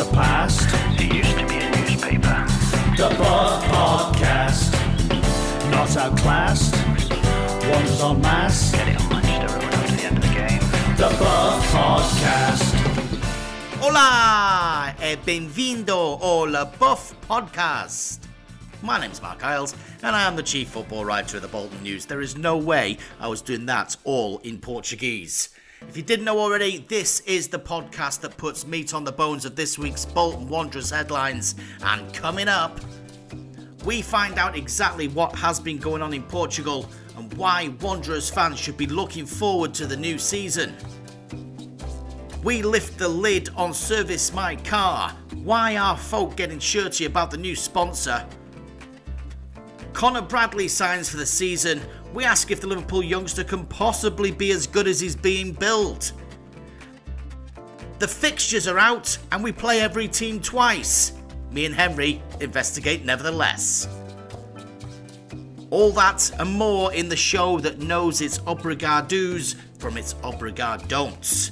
are past. It used to be a newspaper. The podcast. Not outclassed. One's en masse. Get it on Manchester Road after the end of the game. The podcast. Hola e benvindo al Buff Podcast. My name's Mark Iles, and I am the chief football writer of the Bolton News. There is no way I was doing that all in Portuguese. If you didn't know already, this is the podcast that puts meat on the bones of this week's Bolton Wanderers headlines. And coming up, we find out exactly what has been going on in Portugal and why Wanderers fans should be looking forward to the new season. We lift the lid on Service My Car. Why are folk getting shirty about the new sponsor? Conor Bradley signs for the season. We ask if the Liverpool youngster can possibly be as good as he's being billed. The fixtures are out and we play every team twice. Me and Henry investigate nevertheless. All that and more in the show that knows its obligated do's from its obligated don'ts.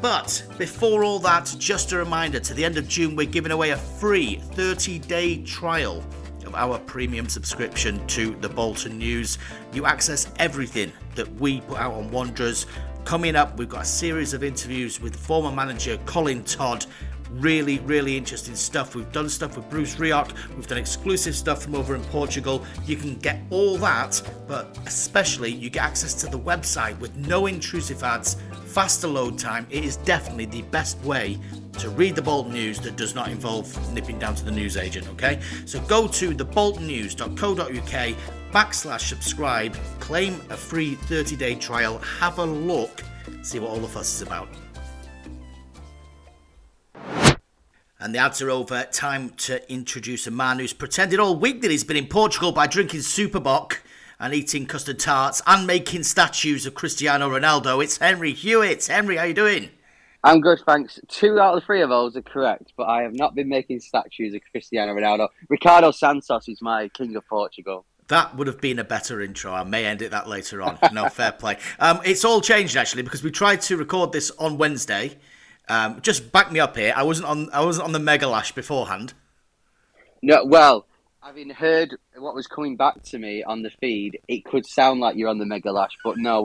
But before all that, just a reminder, to the end of June we're giving away a free 30-day trial of our premium subscription to the Bolton News. You access everything that we put out on Wanderers. Coming up, we've got a series of interviews with former manager Colin Todd. Really, really interesting stuff. We've done stuff with Bruce Rioch. We've done exclusive stuff from over in Portugal. You can get all that, but especially you get access to the website with no intrusive ads, faster load time. It is definitely the best way to read the Bolton News that does not involve nipping down to the newsagent, okay? So go to theboltonnews.co.uk/subscribe, claim a free 30-day trial, have a look, see what all the fuss is about. And the ads are over. Time to introduce a man who's pretended all week that he's been in Portugal by drinking Superboc and eating custard tarts and making statues of Cristiano Ronaldo. It's Henry Hewitt. Henry, how you doing? I'm good, thanks. 2 out of 3 of those are correct, but I have not been making statues of Cristiano Ronaldo. Ricardo Santos is my king of Portugal. That would have been a better intro. I may end it that later on. No, fair play. It's all changed, actually, because we tried to record this on Wednesday. Just back me up here. I wasn't on the mega lash beforehand. No, well, having heard what was coming back to me on the feed, it could sound like you're on the mega lash, but no,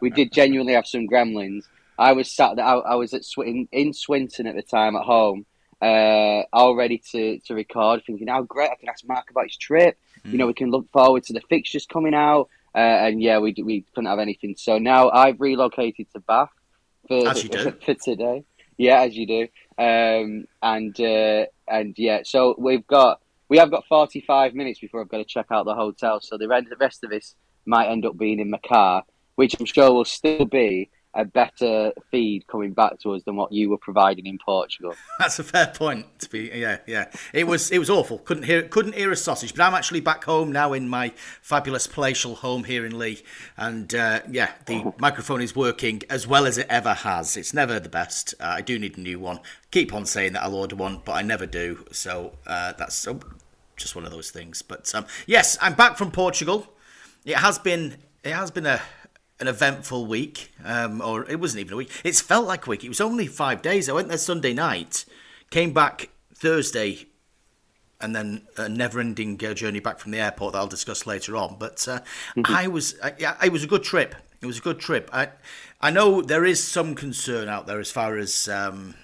we did genuinely have some gremlins. I was in Swinton at the time at home, all ready to record, thinking, oh, great, I can ask Mark about his trip. Mm. You know, we can look forward to the fixtures coming out. And yeah, we couldn't have anything. So now I've relocated to Bath for today. Yeah, as you do. And yeah, so we have got 45 minutes before I've got to check out the hotel. So the rest of this might end up being in my car, which I'm sure will still be a better feed coming back to us than what you were providing in Portugal. That's a fair point. Yeah. It was awful. Couldn't hear a sausage. But I'm actually back home now in my fabulous palatial home here in Leigh, and the microphone is working as well as it ever has. It's never the best. I do need a new one. Keep on saying that I'll order one, but I never do. So that's just one of those things. But yes, I'm back from Portugal. It has been an eventful week, or it wasn't even a week. It's felt like a week. It was only 5 days. I went there Sunday night, came back Thursday, and then a never-ending journey back from the airport that I'll discuss later on. But it was a good trip. I know there is some concern out there as far as the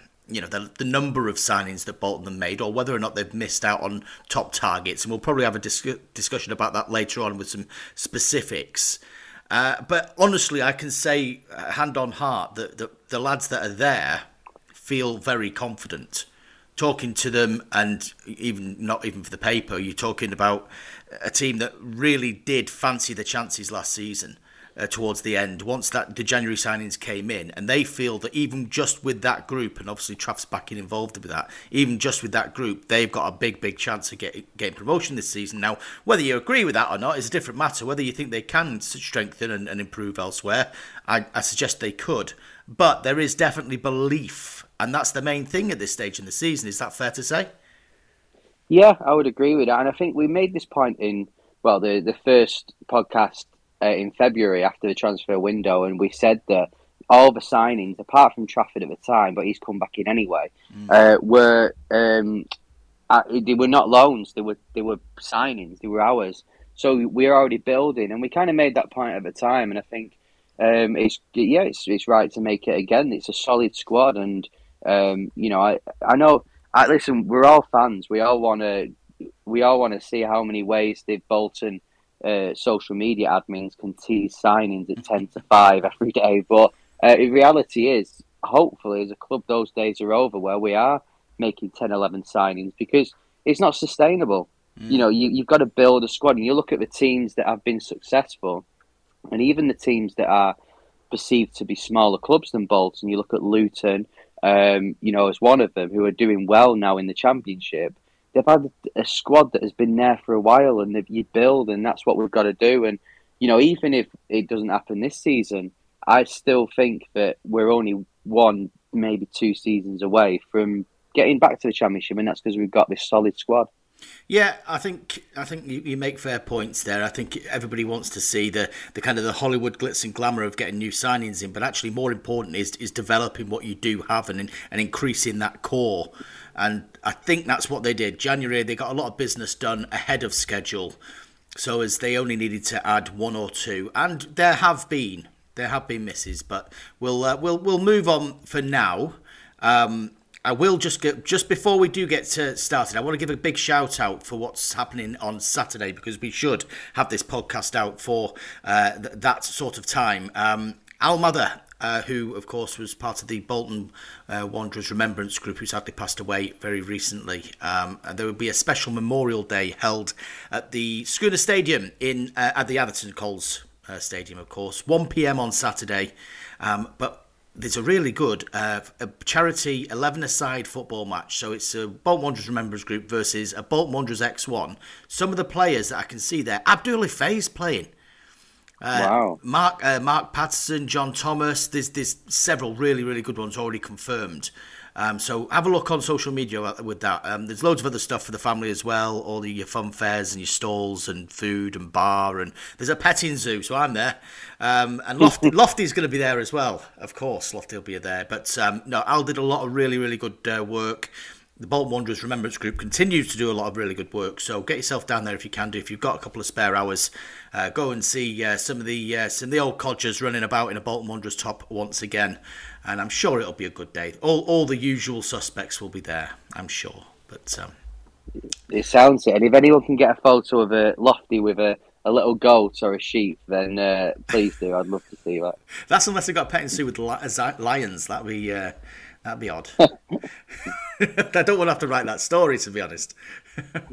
number of signings that Bolton have made, or whether or not they've missed out on top targets, and we'll probably have a discussion about that later on with some specifics. But honestly, I can say, hand on heart, that the lads that are there feel very confident. Talking to them, and not even for the paper, you're talking about a team that really did fancy the chances last season towards the end, once the January signings came in. And they feel that even just with that group, and obviously Traff's backing involved with that, even just with that group, they've got a big, big chance of getting promotion this season. Now, whether you agree with that or not is a different matter. Whether you think they can strengthen and improve elsewhere, I suggest they could. But there is definitely belief, and that's the main thing at this stage in the season. Is that fair to say? Yeah, I would agree with that. And I think we made this point in, well, the first podcast in February after the transfer window, and we said that all the signings, apart from Trafford at the time, but he's come back in anyway, were they were not loans, they were signings, they were ours. So we were already building, and we kind of made that point at the time. And I think it's right to make it again. It's a solid squad, and I know, listen, we're all fans. We all want to see how many ways they've Bolton social media admins can tease signings at 10 to 5 every day. But the reality is, hopefully, as a club, those days are over where we are making 10, 11 signings, because it's not sustainable. Mm. You know, you've got to build a squad, and you look at the teams that have been successful, and even the teams that are perceived to be smaller clubs than Bolton. You look at Luton, as one of them, who are doing well now in the Championship. They've had a squad that has been there for a while, and you build, and that's what we've got to do. And, you know, even if it doesn't happen this season, I still think that we're only one, maybe two seasons away from getting back to the Championship, and that's because we've got this solid squad. Yeah, I think you make fair points there. I think everybody wants to see the kind of the Hollywood glitz and glamour of getting new signings in, but actually more important is developing what you do have and increasing that core. And I think that's what they did. January, they got a lot of business done ahead of schedule, so as they only needed to add one or two. And there have been misses, but we'll move on for now. I will just before we do get started, I want to give a big shout out for what's happening on Saturday, because we should have this podcast out for that sort of time. Al Mather, who of course was part of the Bolton Wanderers Remembrance Group, who sadly passed away very recently. And there will be a special Memorial Day held at the Schooner Stadium at the Atherton Coles Stadium, of course, 1 p.m. on Saturday. But there's a really good a charity 11-a-side football match. So it's a Bolton Wanderers Remembrance Group versus a Bolton Wanderers X1. Some of the players that I can see there, Abdul Ife's playing. Wow. Mark Patterson, John Thomas. There's several really, really good ones already confirmed. So have a look on social media with that. There's loads of other stuff for the family as well. All your fun fairs and your stalls and food and bar, and there's a petting zoo. So I'm there, and Lofty's going to be there as well. Of course, Lofty'll be there. But no, Al did a lot of really, really good work. The Bolton Wanderers Remembrance Group continues to do a lot of really good work. So get yourself down there if you can do. If you've got a couple of spare hours, go and see some of the old codgers running about in a Bolton Wanderers top once again. And I'm sure it'll be a good day. All the usual suspects will be there, I'm sure. But it sounds it. And if anyone can get a photo of a Lofty with a little goat or a sheep, then please do. I'd love to see that. That's unless they've got a petting zoo with lions. That'd be odd. I don't want to have to write that story, to be honest.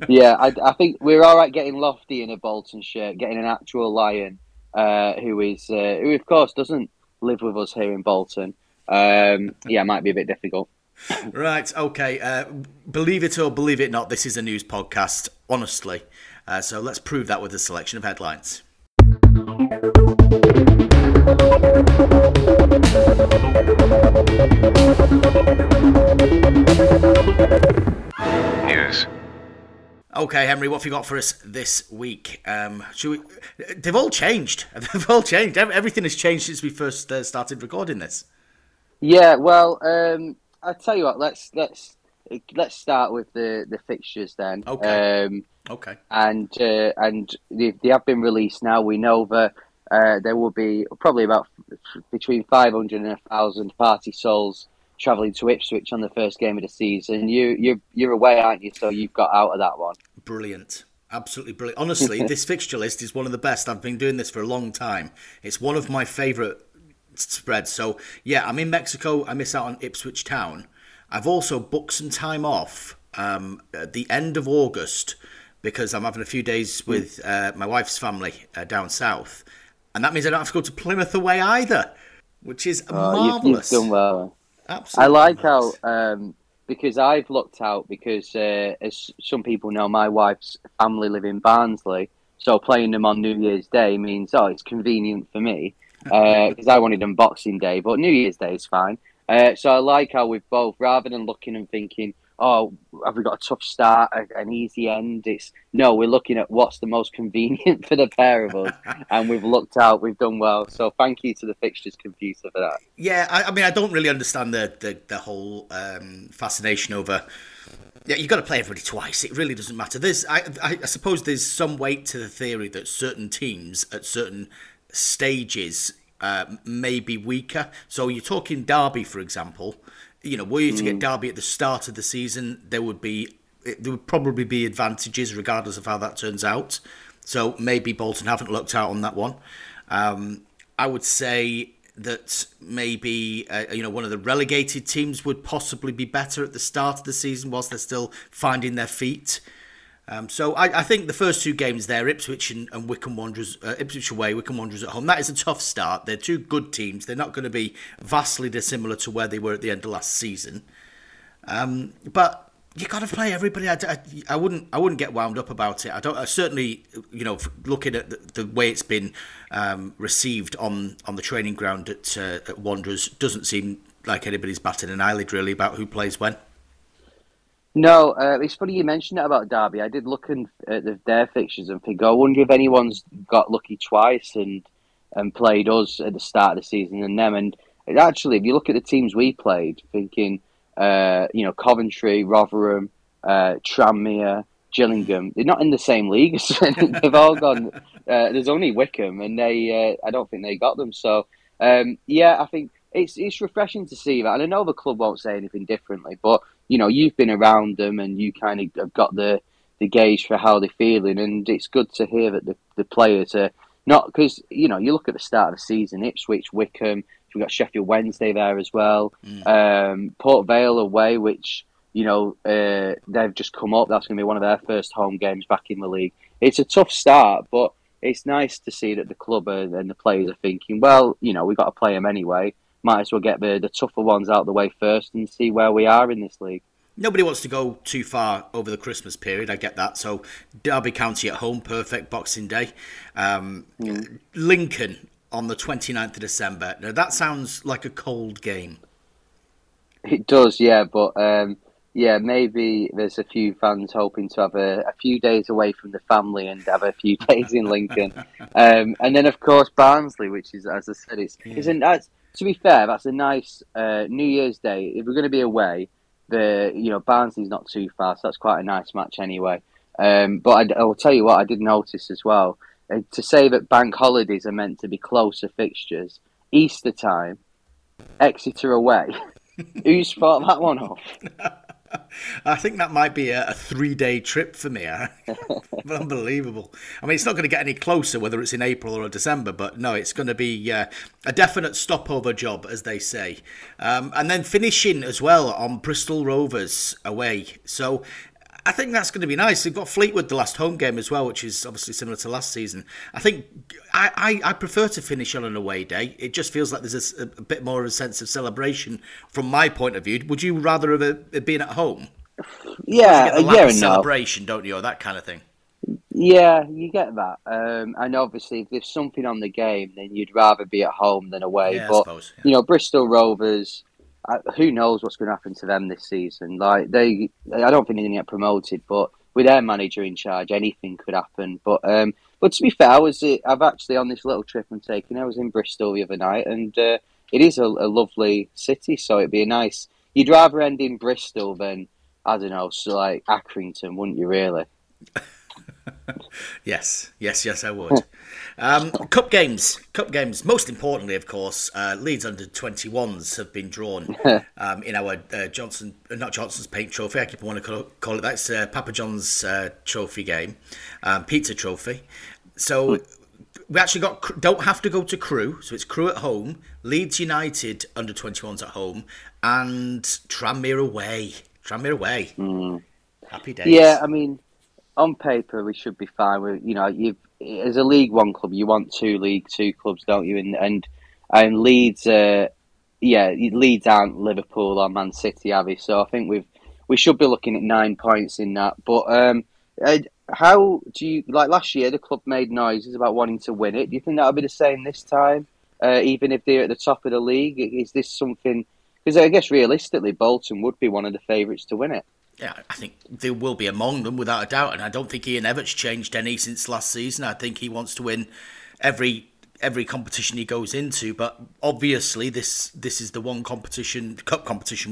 Yeah, I think we're all right getting Lofty in a Bolton shirt, getting an actual lion who of course doesn't live with us here in Bolton. It might be a bit difficult. Right, okay. Believe it or believe it not, this is a news podcast, honestly. So let's prove that with a selection of headlines. News. Okay, Henry, what have you got for us this week? They've all changed. Everything has changed since we first started recording this. Yeah, well, I tell you what. Let's start with the fixtures then. Okay. Okay. And they have been released now. We know that. There will be probably about between 500 and 1,000 party souls travelling to Ipswich on the first game of the season. You're away, aren't you? So you've got out of that one. Brilliant. Absolutely brilliant. Honestly, this fixture list is one of the best. I've been doing this for a long time. It's one of my favourite spreads. So, yeah, I'm in Mexico. I miss out on Ipswich Town. I've also booked some time off at the end of August because I'm having a few days with my wife's family down south. And that means I don't have to go to Plymouth away either, which is marvellous. You've done well. Absolutely. I like marvellous. How, because I've looked out, because as some people know, my wife's family live in Barnsley. So playing them on New Year's Day means, it's convenient for me because I wanted them Boxing Day, but New Year's Day is fine. So I like how we've both, rather than looking and thinking, oh, have we got a tough start, an easy end? It's no, we're looking at what's the most convenient for the pair of us, and we've looked out, we've done well. So thank you to the fixtures computer for that. Yeah, I mean, I don't really understand the whole fascination over. Yeah, you've got to play everybody twice. It really doesn't matter. I suppose there's some weight to the theory that certain teams at certain stages may be weaker. So you're talking Derby, for example. You know, were you to get Derby at the start of the season, there would probably be advantages regardless of how that turns out. So maybe Bolton haven't lucked out on that one. I would say that maybe one of the relegated teams would possibly be better at the start of the season whilst they're still finding their feet. So I think the first two games there, Ipswich and Wycombe Wanderers, Ipswich away, Wycombe Wanderers at home, that is a tough start. They're two good teams. They're not going to be vastly dissimilar to where they were at the end of last season. But you got to play everybody. I wouldn't get wound up about it. I certainly, you know, looking at the way it's been received on the training ground at Wanderers, doesn't seem like anybody's batting an eyelid really about who plays when. No, it's funny you mentioned that about Derby. I did look at their fixtures and think, I wonder if anyone's got lucky twice and played us at the start of the season and them. And actually, if you look at the teams we played, thinking, Coventry, Rotherham, Tranmere, Gillingham, they're not in the same league. They've all gone. There's only Wycombe, and they. I don't think they got them. So, I think it's refreshing to see that. And I know the club won't say anything differently, but you know, you've been around them and you kind of have got the gauge for how they're feeling, and it's good to hear that the players are not, because, you know, you look at the start of the season, Ipswich, Wycombe, we've got Sheffield Wednesday there as well, Port Vale away, which, you know, they've just come up, that's going to be one of their first home games back in the league. It's a tough start, but it's nice to see that the club and the players are thinking, well, you know, we've got to play them anyway. Might as well get the tougher ones out of the way first and see where we are in this league. Nobody wants to go too far over the Christmas period, I get that. So Derby County at home, perfect Boxing Day. Lincoln on the 29th of December. Now, that sounds like a cold game. It does, yeah. But, maybe there's a few fans hoping to have a few days away from the family and have a few days in Lincoln. And then, of course, Barnsley, which is, as I said, to be fair, that's a nice New Year's Day. If we're going to be away, Barnsley's not too far, so that's quite a nice match anyway. But I'll tell you what, I did notice as well, to say that bank holidays are meant to be closer fixtures, Easter time, Exeter away. Who's thought that one off? I think that might be a 3-day trip for me. Unbelievable. I mean, it's not going to get any closer whether it's in April or December, but no, it's going to be a definite stopover job, as they say. And then finishing as well on Bristol Rovers away. So I think that's going to be nice. They've got Fleetwood the last home game as well, which is obviously similar to last season. I think I prefer to finish on an away day. It just feels like there's a bit more of a sense of celebration from my point of view. Would you rather have it being at home? Yeah, you get a celebration, don't you, or that kind of thing? Yeah, you get that. And obviously, if there's something on the game, then you'd rather be at home than away. Yeah, but I suppose, yeah. You know, Bristol Rovers. Who knows what's going to happen to them this season? Like I don't think they're going to get promoted, but with their manager in charge, anything could happen. But to be fair, I've actually on this little trip I'm taking, I was in Bristol the other night, and it is a lovely city, so it'd be nice. You'd rather end in Bristol than I don't know, so like Accrington, wouldn't you? Really? Yes, I would. Cup games. Most importantly, of course, Leeds under-21s have been drawn in our not Johnson's Paint Trophy. I keep wanting to call it that. It's Papa John's Trophy game, Pizza Trophy. So we actually don't have to go to Crewe. So it's Crewe at home, Leeds United under-21s at home, and Tranmere away. Happy days. Yeah, I mean, on paper, we should be fine. As a League One club, you want two League Two clubs, don't you? And Leeds, Leeds aren't Liverpool or Man City, are they? So I think we should be looking at 9 points in that. But how do you like? Last year, the club made noises about wanting to win it. Do you think that'll be the same this time? Even if they're at the top of the league, is this something? Because I guess realistically, Bolton would be one of the favourites to win it. I think they will be among them without a doubt, and I don't think Ian Evatt's changed any since last season. I think he wants to win every competition he goes into, but obviously this is the one cup competition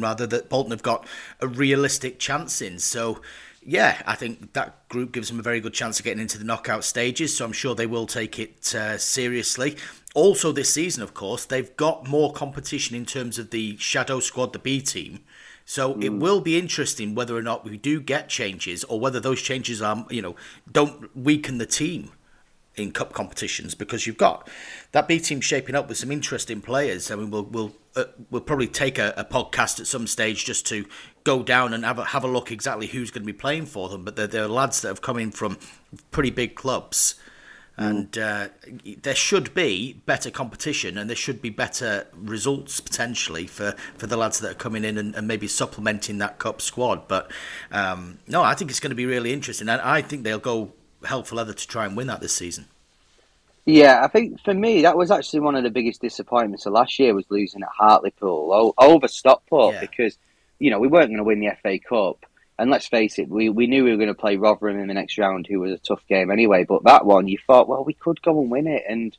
that Bolton have got a realistic chance in. So yeah, I think that group gives them a very good chance of getting into the knockout stages, so I'm sure they will take it seriously. Also this season, of course, they've got more competition in terms of the shadow squad, the B team. So it will be interesting whether or not we do get changes, or whether those changes are, don't weaken the team in cup competitions, because you've got that B team shaping up with some interesting players. I mean, we'll probably take a podcast at some stage just to go down and have a look exactly who's going to be playing for them. But they're lads that have come in from pretty big clubs, and there should be better competition, and there should be better results potentially for the lads that are coming in and maybe supplementing that cup squad. But no, I think it's going to be really interesting, and I think they'll go hell for leather to try and win that this season. Yeah, I think for me that was actually one of the biggest disappointments of last year, was losing at Hartlepool over Stockport, because we weren't going to win the FA Cup, and let's face it, we knew we were going to play Rotherham in the next round, who was a tough game anyway, but that one you thought, well, we could go and win it, and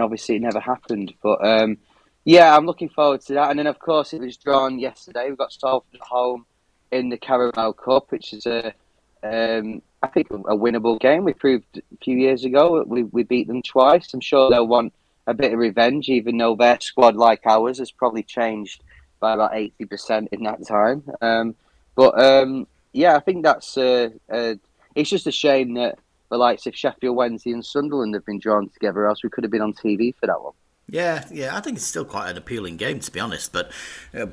obviously it never happened. But I'm looking forward to that. And then of course it was drawn yesterday. We've got Salford at home in the Carabao Cup, which is I think a winnable game. We proved a few years ago we beat them twice. I'm sure they'll want a bit of revenge, even though their squad, like ours, has probably changed by about 80% in that time. I think that's it's just a shame that the likes of Sheffield Wednesday and Sunderland have been drawn together, else we could have been on TV for that one. Yeah, I think it's still quite an appealing game, to be honest, but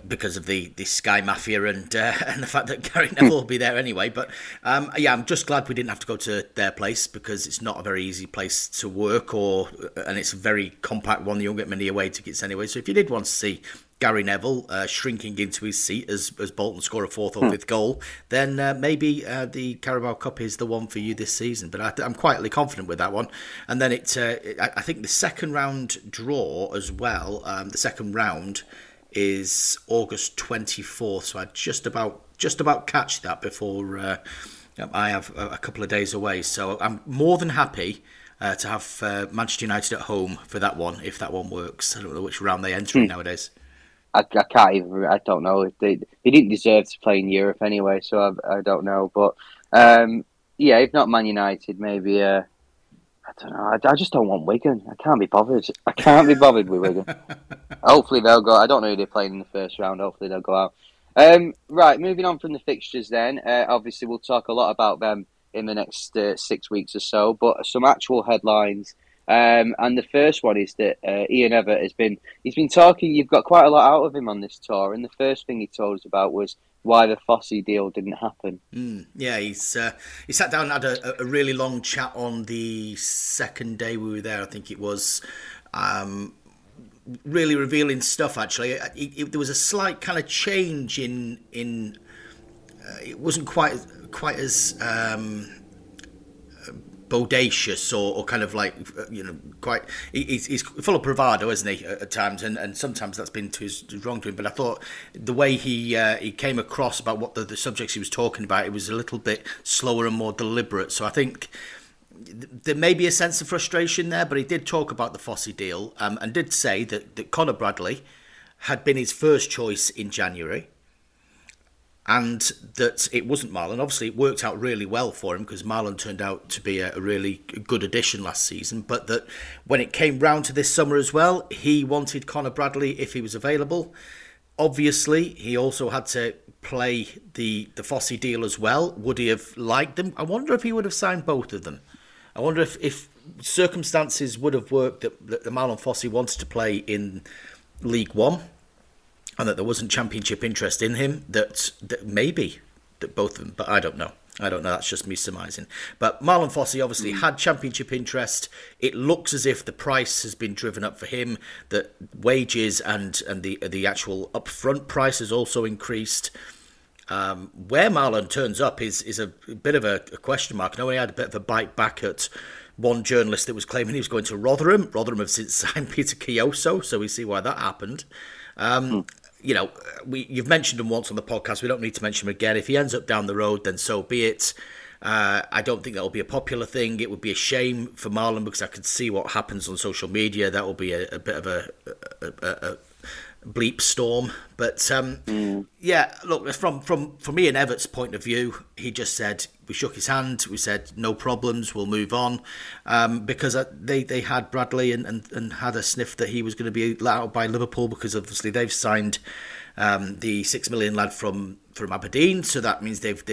because of the Sky Mafia and the fact that Gary Neville will be there anyway. But I'm just glad we didn't have to go to their place, because it's not a very easy place to work, and it's a very compact one. You don't get many away tickets anyway. So if you did want to see Gary Neville shrinking into his seat as Bolton score a fourth or fifth goal, then maybe the Carabao Cup is the one for you this season. But I'm quietly confident with that one. And then I think the second round draw as well. The second round is August 24th, so I just about catch that before I have a couple of days away. So I'm more than happy to have Manchester United at home for that one, if that one works. I don't know which round they enter in nowadays. I can't even. I don't know if they didn't deserve to play in Europe anyway, so I don't know. But if not Man United, maybe I don't know. I just don't want Wigan. I can't be bothered. I can't be bothered with Wigan. Hopefully they'll go. I don't know who they're playing in the first round. Hopefully they'll go out. Right, moving on from the fixtures. Then obviously we'll talk a lot about them in the next 6 weeks or so. But some actual headlines. And the first one is that Ian Evatt he's been talking, you've got quite a lot out of him on this tour, and the first thing he told us about was why the Fossey deal didn't happen. Yeah, he sat down and had a really long chat on the second day we were there, I think it was, really revealing stuff actually. There was a slight kind of change in it wasn't quite as... bodacious or kind of like, quite... He's full of bravado, isn't he, at times, and sometimes that's been to his wrongdoing. But I thought the way he came across about what the subjects he was talking about, it was a little bit slower and more deliberate. So I think there may be a sense of frustration there, but he did talk about the Fossey deal and did say that Conor Bradley had been his first choice in January, and that it wasn't Marlon. Obviously, it worked out really well for him, because Marlon turned out to be a really good addition last season. But that when it came round to this summer as well, he wanted Conor Bradley if he was available. Obviously, he also had to play the Fossey deal as well. Would he have liked them? I wonder if he would have signed both of them. I wonder if circumstances would have worked that Marlon Fossey wanted to play in League One, and that there wasn't championship interest in him, that maybe that both of them, but I don't know. That's just me surmising. But Marlon Fossey obviously had championship interest. It looks as if the price has been driven up for him, that wages and the actual upfront price has also increased. Where Marlon turns up is a bit of a question mark. I know he had a bit of a bite back at one journalist that was claiming he was going to Rotherham. Rotherham have since signed Peter Chioso, so we see why that happened. you know, you've mentioned him once on the podcast. We don't need to mention him again. If he ends up down the road, then so be it. I don't think that will be a popular thing. It would be a shame for Marlon, because I could see what happens on social media. That will be a bit of a bleep storm. But yeah, look, from Ian Evatt's point of view, he just said, we shook his hand, we said no problems, we'll move on, because they had Bradley and had a sniff that he was going to be let out by Liverpool, because obviously they've signed the £6 million lad from Aberdeen, so that means they've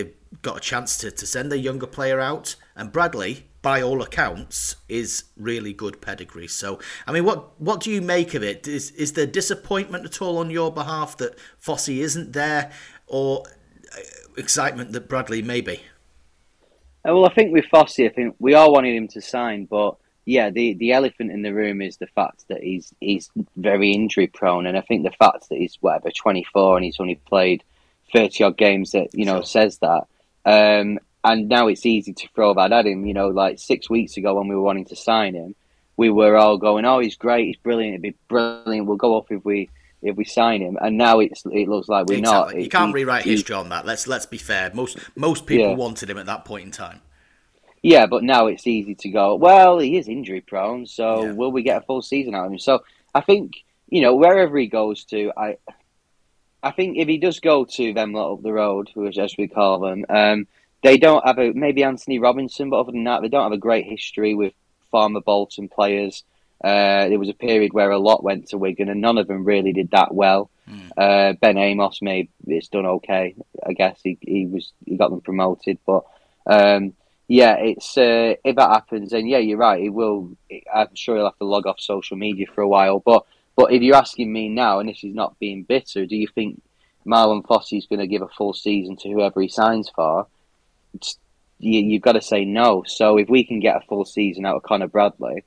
got a chance to send their younger player out. And Bradley, by all accounts, is really good pedigree. So, I mean, what do you make of it? Is there disappointment at all on your behalf that Fossey isn't there, or excitement that Bradley may be? Well, I think with Fossey, I think we all wanted him to sign, but yeah, the elephant in the room is the fact that he's very injury prone, and I think the fact that he's 24 and he's only played 30-odd games, that, you know, says that. And now it's easy to throw that at him. You know, like 6 weeks ago when we were wanting to sign him, we were all going, "Oh, he's great, he's brilliant, it'd be brilliant, we'll go off if we sign him." And now it looks like we're not. You can't rewrite history on that. Let's be fair. Most people wanted him at that point in time. Yeah, but now it's easy to go, well, he is injury prone, so will we get a full season out of him? So I think, you know, wherever he goes to, I think if he does go to them lot up the road, as we call them, they don't have maybe Anthony Robinson, but other than that, they don't have a great history with former Bolton players. There was a period where a lot went to Wigan, and none of them really did that well. Ben Amos, maybe it's done okay. I guess he got them promoted, but yeah, it's if that happens, then yeah, you're right. He will. I'm sure he'll have to log off social media for a while, but if you're asking me now, and this is not being bitter, do you think Marlon Fossey's going to give a full season to whoever he signs for? You've got to say no. So if we can get a full season out of Conor Bradley,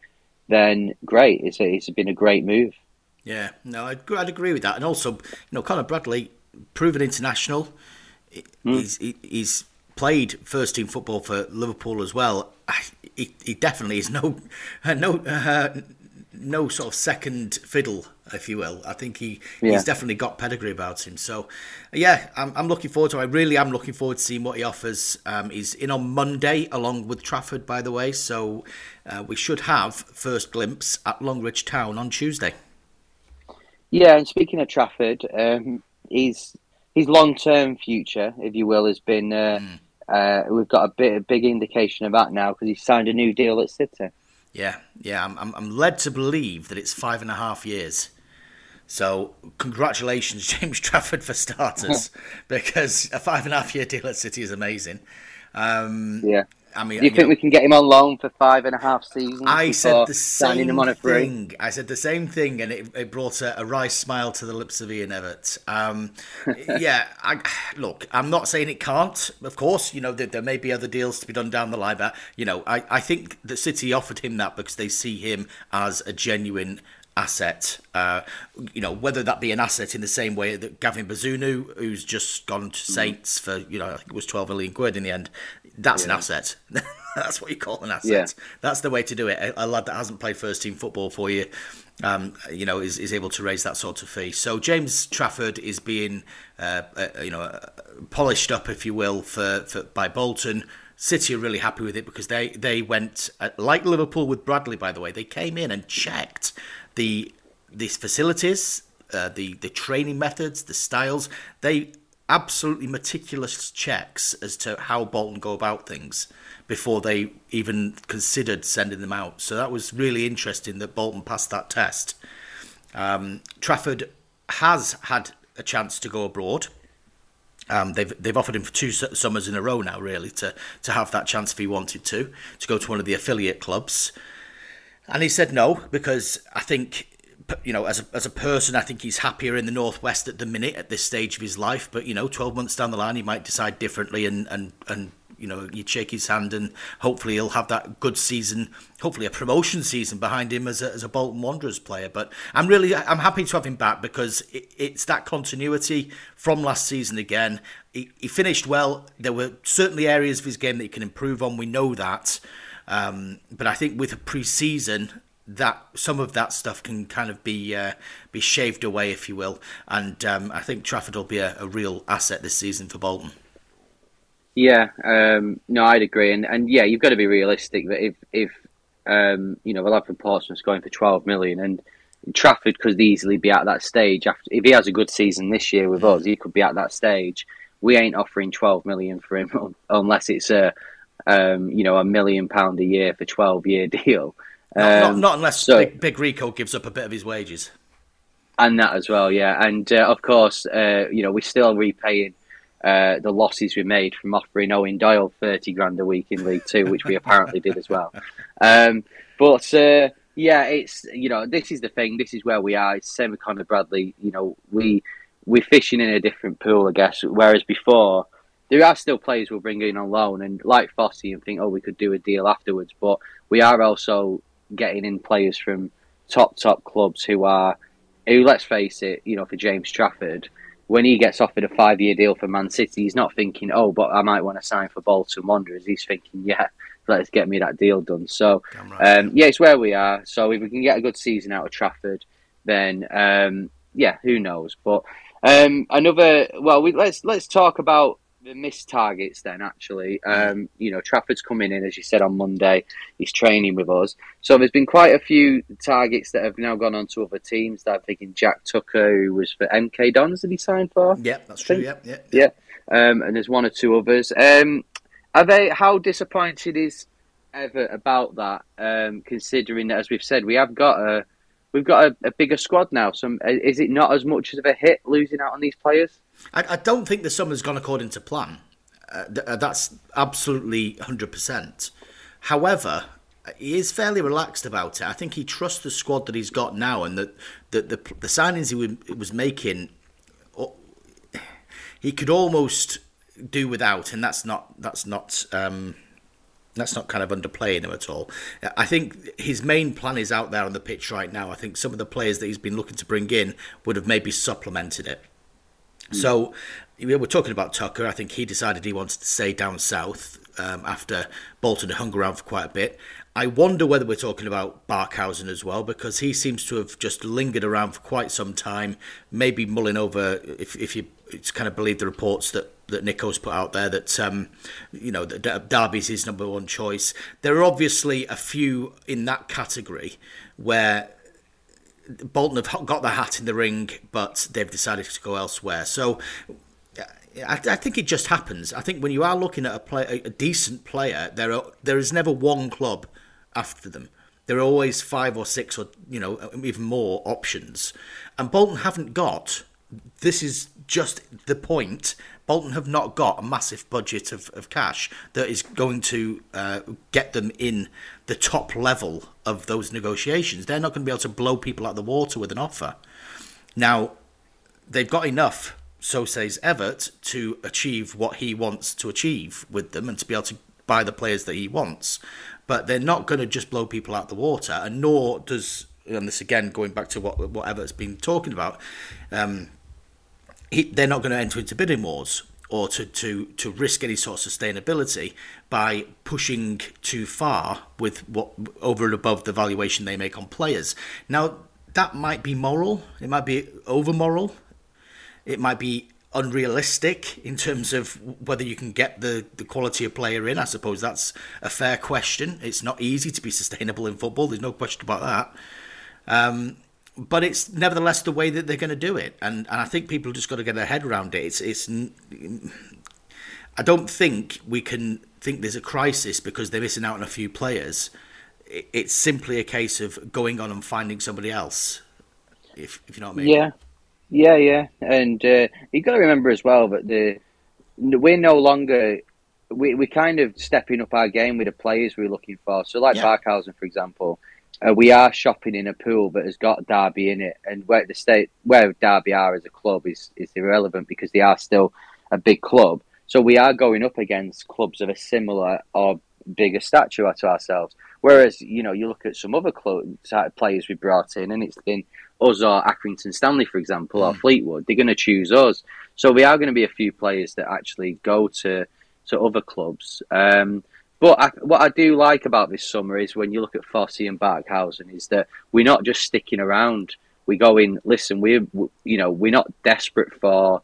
then great. It's been a great move. Yeah, no, I'd agree with that. And also, you know, Conor Bradley, proven international, he's played first team football for Liverpool as well. He definitely is no sort of second fiddle, if you will. I think he's definitely got pedigree about him. So, yeah, I'm looking forward to it. I really am looking forward to seeing what he offers. He's in on Monday, along with Trafford, by the way. So we should have first glimpse at Longridge Town on Tuesday. Yeah, and speaking of Trafford, his long-term future, if you will, has been... we've got a big indication of that now, because he's signed a new deal at City. Yeah, I'm led to believe that it's 5.5 years. So congratulations, James Trafford, for starters, because a 5.5 year deal at City is amazing. Yeah, I mean, do you think we can get him on loan for 5.5 seasons? I said the same thing. I said the same thing, and it brought a wry smile to the lips of Ian Evatt. Yeah, look, I'm not saying it can't. Of course, you know, there may be other deals to be done down the line, but you know, I think that City offered him that because they see him as a genuine asset. You know, whether that be an asset in the same way that Gavin Bazunu, who's just gone to Saints for, you know, I think it was 12 million quid in the end, that's an asset. That's what you call an asset. Yeah. That's the way to do it. A lad that hasn't played first team football for you, you know, is able to raise that sort of fee. So James Trafford is being, you know, polished up, if you will, for by Bolton. City are really happy with it because they went, like Liverpool with Bradley, by the way, they came in and checked these facilities, the training methods, the styles. They absolutely meticulous checks as to how Bolton go about things before they even considered sending them out. So that was really interesting that Bolton passed that test. Trafford has had a chance to go abroad. They've offered him for 2 summers in a row now, really, to have that chance if he wanted to go to one of the affiliate clubs. And he said no, because I think, you know, as a person, I think he's happier in the Northwest at the minute, at this stage of his life. But, you know, 12 months down the line, he might decide differently and you know, you'd shake his hand and hopefully he'll have that good season, hopefully a promotion season behind him as a Bolton Wanderers player. But I'm happy to have him back because it's that continuity from last season again. He finished well. There were certainly areas of his game that he can improve on. We know that. But I think with a pre-season, that some of that stuff can kind of be shaved away, if you will. And I think Trafford will be a real asset this season for Bolton. Yeah, no, I'd agree. And yeah, you've got to be realistic that if you know, we'll have Portsmouth going for 12 million, and Trafford could easily be at that stage. After, if he has a good season this year with us, he could be at that stage. We ain't offering 12 million for him unless it's a £1 million a year for 12-year deal. Not unless Big Rico gives up a bit of his wages. And that as well, yeah. And of course, we're still repaying the losses we made from offering Owen Doyle 30 grand a week in League Two, which we apparently did as well. Yeah, it's, you know, this is the thing. This is where we are. It's the same with Conor Bradley. You know, we're fishing in a different pool, I guess. Whereas before, there are still players we'll bring in on loan and like Fossey and think, oh, we could do a deal afterwards. But we are also getting in players from top clubs who, let's face it, you know, for James Trafford, when he gets offered a 5-year deal for Man City, he's not thinking, oh, but I might want to sign for Bolton Wanderers. He's thinking, yeah, let's get me that deal done. So, right. Yeah, it's where we are. So if we can get a good season out of Trafford, then, yeah, who knows? But let's talk about the missed targets then, actually. Trafford's coming in, as you said, on Monday. He's training with us. So there's been quite a few targets that have now gone on to other teams. I'm thinking Jack Tucker, who was for MK Dons, did he sign for? Yeah, that's true. Yeah. And there's one or two others. How disappointed is Evatt about that? Considering that, as we've said, we have got a bigger squad now. So is it not as much of a hit losing out on these players? I don't think the summer's gone according to plan. That's absolutely 100%. However, he is fairly relaxed about it. I think he trusts the squad that he's got now, and that the signings he was making, he could almost do without, and that's not kind of underplaying him at all. I think his main plan is out there on the pitch right now. I think some of the players that he's been looking to bring in would have maybe supplemented it. So we're talking about Tucker. I think he decided he wanted to stay down south after Bolton hung around for quite a bit. I wonder whether we're talking about Barkhausen as well, because he seems to have just lingered around for quite some time, maybe mulling over, if you kind of believe the reports that Nico's put out there, that that Derby's his number one choice. There are obviously a few in that category where Bolton have got their hat in the ring, but they've decided to go elsewhere. So I think it just happens. I think when you are looking at a decent player, there is never one club after them. There are always 5 or 6 or, you know, even more options. And Bolton haven't got, this is just the point, Bolton have not got a massive budget of cash that is going to get them in the top level of those negotiations. They're not going to be able to blow people out of the water with an offer. Now, they've got enough, so says Evatt, to achieve what he wants to achieve with them and to be able to buy the players that he wants. But they're not going to just blow people out of the water, and nor does, and this again going back to what Evatt's been talking about, they're not going to enter into bidding wars or to risk any sort of sustainability by pushing too far with what over and above the valuation they make on players. Now, that might be moral. It might be over-moral. It might be unrealistic in terms of whether you can get the quality of player in. I suppose that's a fair question. It's not easy to be sustainable in football. There's no question about that. But it's nevertheless the way that they're going to do it, and I think people have just got to get their head around it. It's I don't think we can think there's a crisis because they're missing out on a few players. It's simply a case of going on and finding somebody else, if you know what I mean. Yeah. And you've got to remember as well that we're no longer, we're kind of stepping up our game with the players we're looking for. So like Barkhausen, for example. We are shopping in a pool that has got Derby in it, and where Derby are as a club is irrelevant because they are still a big club. So we are going up against clubs of a similar or bigger stature to ourselves. Whereas, you know, you look at some other players we brought in, and it's been us or Accrington Stanley, for example, or Fleetwood. They're going to choose us. So we are going to be a few players that actually go to other clubs. But what I do like about this summer is when you look at Fossey and Barkhausen is that we're not just sticking around. We go in, listen, we're not desperate for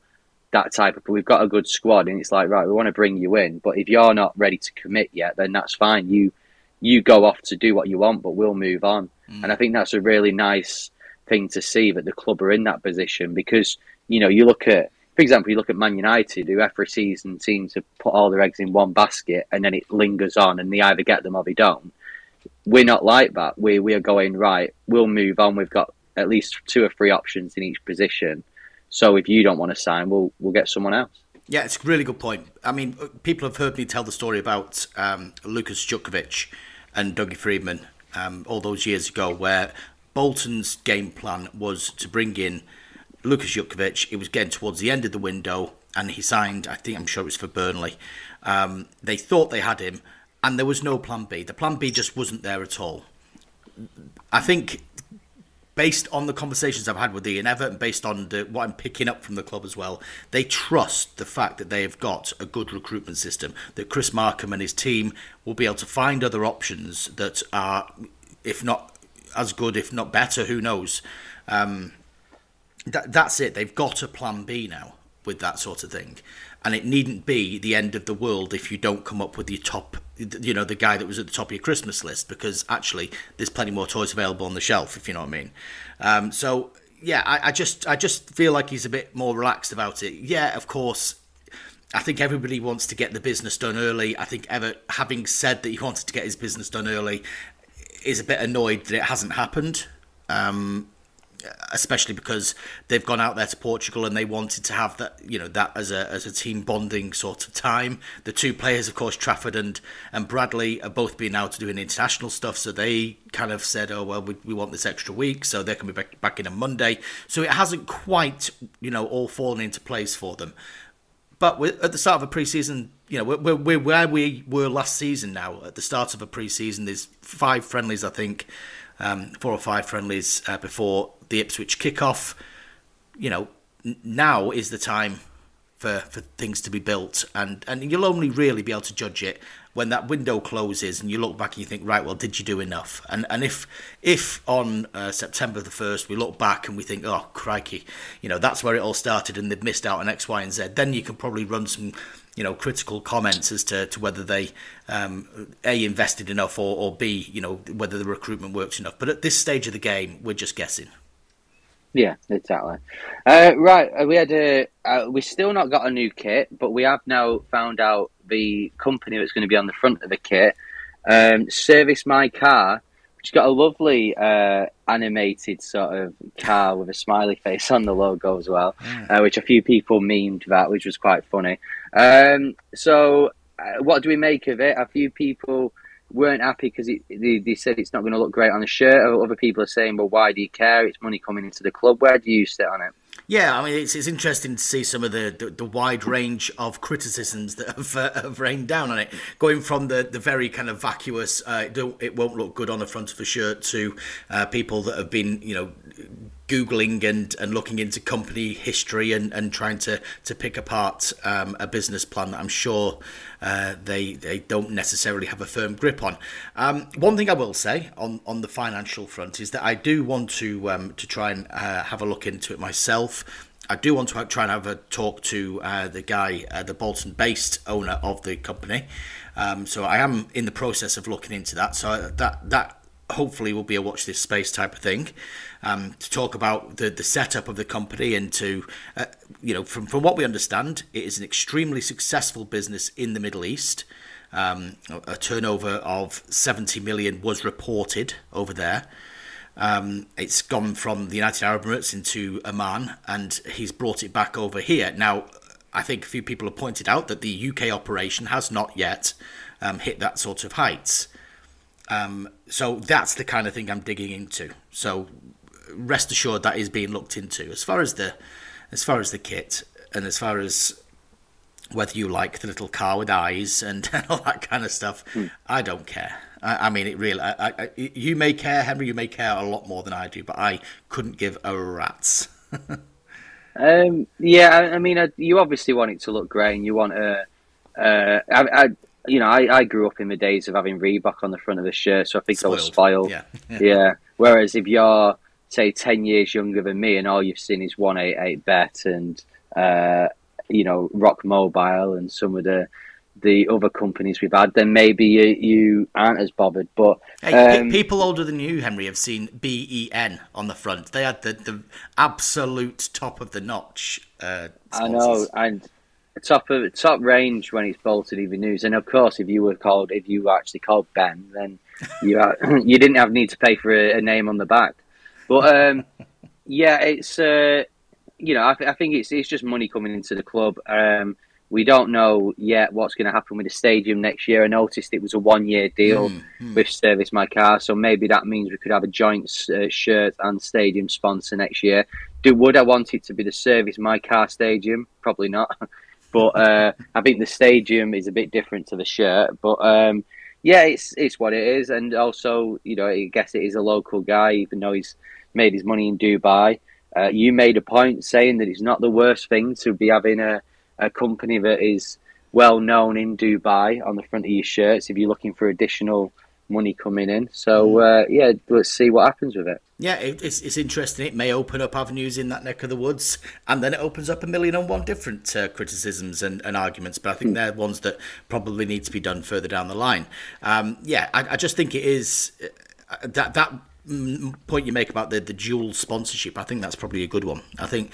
that type of, but we've got a good squad and it's like, right, we want to bring you in. But if you're not ready to commit yet, then that's fine. You go off to do what you want, but we'll move on. Mm. And I think that's a really nice thing to see that the club are in that position because, you know, you look at, for example, you look at Man United, who every season seem to put all their eggs in one basket and then it lingers on and they either get them or they don't. We're not like that. We are going, right, we'll move on. We've got at least 2 or 3 options in each position. So if you don't want to sign, we'll get someone else. Yeah, it's a really good point. I mean, people have heard me tell the story about Lukas Djukovic and Dougie Freedman all those years ago where Bolton's game plan was to bring in Lukas Djukovic. It was getting towards the end of the window and he signed, I'm sure it was for Burnley. They thought they had him and there was no plan B. The plan B just wasn't there at all. I think based on the conversations I've had with Ian Evatt and based on what I'm picking up from the club as well, they trust the fact that they have got a good recruitment system, that Chris Markham and his team will be able to find other options that are, if not as good, if not better, who knows. That's it. They've got a plan B now with that sort of thing. And it needn't be the end of the world if you don't come up with your top, you know, the guy that was at the top of your Christmas list, because actually there's plenty more toys available on the shelf, if you know what I mean. So, yeah, I just feel like he's a bit more relaxed about it. Yeah, of course, I think everybody wants to get the business done early. I think Evatt, having said that he wanted to get his business done early, is a bit annoyed that it hasn't happened. Especially because they've gone out there to Portugal and they wanted to have that, you know, that as a team bonding sort of time. The two players, of course, Trafford and Bradley, are both being out doing international stuff. So they kind of said, oh, well, we want this extra week. So they can be back in on Monday. So it hasn't quite, you know, all fallen into place for them. But we're at the start of a pre-season, you know, we're where we were last season now. At the start of a pre-season, there's 5 friendlies, I think, 4 or 5 friendlies before the Ipswich kickoff. You know, now is the time for things to be built, and you'll only really be able to judge it when that window closes and you look back and you think, right, well, did you do enough? And if on September the 1st we look back and we think, oh, crikey, you know, that's where it all started and they've missed out on X, Y and Z, then you can probably run some, you know, critical comments as to whether they, A, invested enough or B, you know, whether the recruitment works enough. But at this stage of the game, we're just guessing. Yeah, exactly. Right, we still not got a new kit, but we have now found out the company that's going to be on the front of the kit, Service My Car, which got a lovely animated sort of car with a smiley face on the logo as well, which a few people memed that, which was quite funny. So what do we make of it? A few people weren't happy because they said it's not going to look great on a shirt. Other people are saying, well, why do you care? It's money coming into the club. Where do you sit on it? Yeah, I mean, it's interesting to see some of the wide range of criticisms that have rained down on it, going from the very kind of vacuous, it won't look good on the front of a shirt, to people that have been, you know, Googling and looking into company history and trying to pick apart a business plan that I'm sure they don't necessarily have a firm grip on. One thing I will say on the financial front is that I do want to try and have a look into it myself. I do want to try and have a talk to the guy, the Bolton-based owner of the company. So I am in the process of looking into that. So that hopefully will be a watch this space type of thing, to talk about the setup of the company and to, you know, from what we understand, it is an extremely successful business in the Middle East. A turnover of 70 million was reported over there. It's gone from the United Arab Emirates into Oman and he's brought it back over here. Now, I think a few people have pointed out that the UK operation has not yet hit that sort of heights. So that's the kind of thing I'm digging into. So rest assured that is being looked into. As far as the kit and as far as whether you like the little car with eyes and all that kind of stuff, I don't care. I mean, it really. You may care, Henry. You may care a lot more than I do, but I couldn't give a rat's. Yeah, I mean, you obviously want it to look great, and you want a. you know, I grew up in the days of having Reebok on the front of the shirt, so I think I was spoiled. Yeah. Whereas if you're, say, 10 years younger than me and all you've seen is 188 Bet and, you know, Rock Mobile and some of the other companies we've had, then maybe you aren't as bothered. But hey, people older than you, Henry, have seen BEN on the front. They had the absolute top of the notch sponsors. I know, and top range when it's Bolton Evening News. And of course, if you were actually called Ben, then you didn't have need to pay for a name on the back. But yeah, it's you know, I think it's just money coming into the club. We don't know yet what's going to happen with the stadium next year. I noticed it was a one-year deal with Service My Car, so maybe that means we could have a joint shirt and stadium sponsor next year. Would I want it to be the Service My Car Stadium? Probably not. But I think the stadium is a bit different to the shirt. But yeah, it's what it is. And also, you know, I guess it is a local guy, even though he's made his money in Dubai. You made a point saying that it's not the worst thing to be having a company that is well known in Dubai on the front of your shirts if you're looking for additional money coming in. So yeah, let's see what happens with it. Yeah, it's interesting. It may open up avenues in that neck of the woods, and then it opens up 1,000,001 different criticisms and arguments, but I think they're ones that probably need to be done further down the line. Yeah, I just think it is that point you make about the dual sponsorship. I think that's probably a good one. I think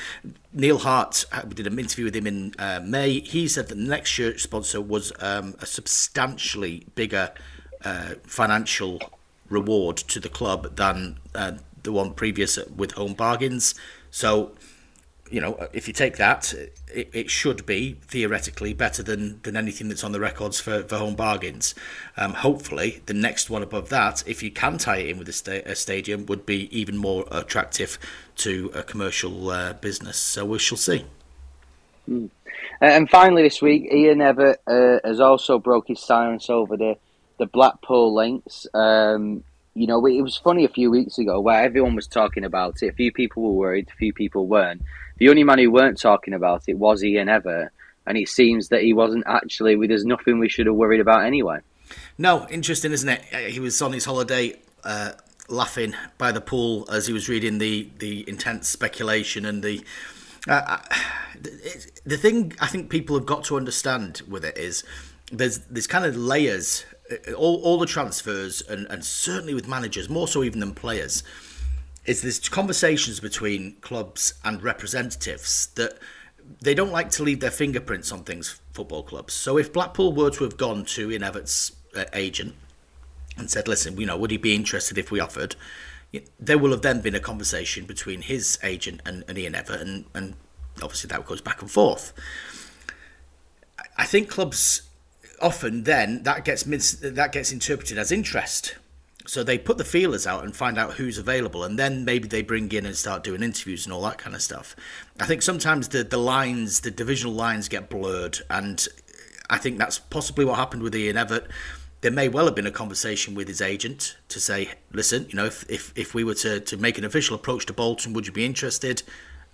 Neil Hart, we did an interview with him in May. He said that the next shirt sponsor was a substantially bigger financial reward to the club than the one previous with Home Bargains. So, you know, if you take that, it should be theoretically better than anything that's on the records for Home Bargains. Hopefully, the next one above that, if you can tie it in with a stadium, would be even more attractive to a commercial business. So we shall see. And finally this week, Ian Evatt has also broke his silence over the Blackpool links. You know, it was funny a few weeks ago where everyone was talking about it. A few people were worried, a few people weren't. The only man who weren't talking about it was Ian Evatt, and it seems that he wasn't actually. There's nothing we should have worried about anyway. No, interesting, isn't it? He was on his holiday laughing by the pool as he was reading the intense speculation and the... the thing I think people have got to understand with it is there's kind of layers... All the transfers, and certainly with managers, more so even than players, is there's conversations between clubs and representatives that they don't like to leave their fingerprints on things, football clubs. So if Blackpool were to have gone to Ian Evatt's agent and said, listen, you know, would he be interested if we offered? There will have then been a conversation between his agent and Ian Evatt, and obviously that goes back and forth. I think clubs... Often then that gets interpreted as interest. So they put the feelers out and find out who's available, and then maybe they bring in and start doing interviews and all that kind of stuff. I think sometimes the divisional lines get blurred, and I think that's possibly what happened with Ian Evatt. There may well have been a conversation with his agent to say, listen, you know, if we were to make an official approach to Bolton, would you be interested?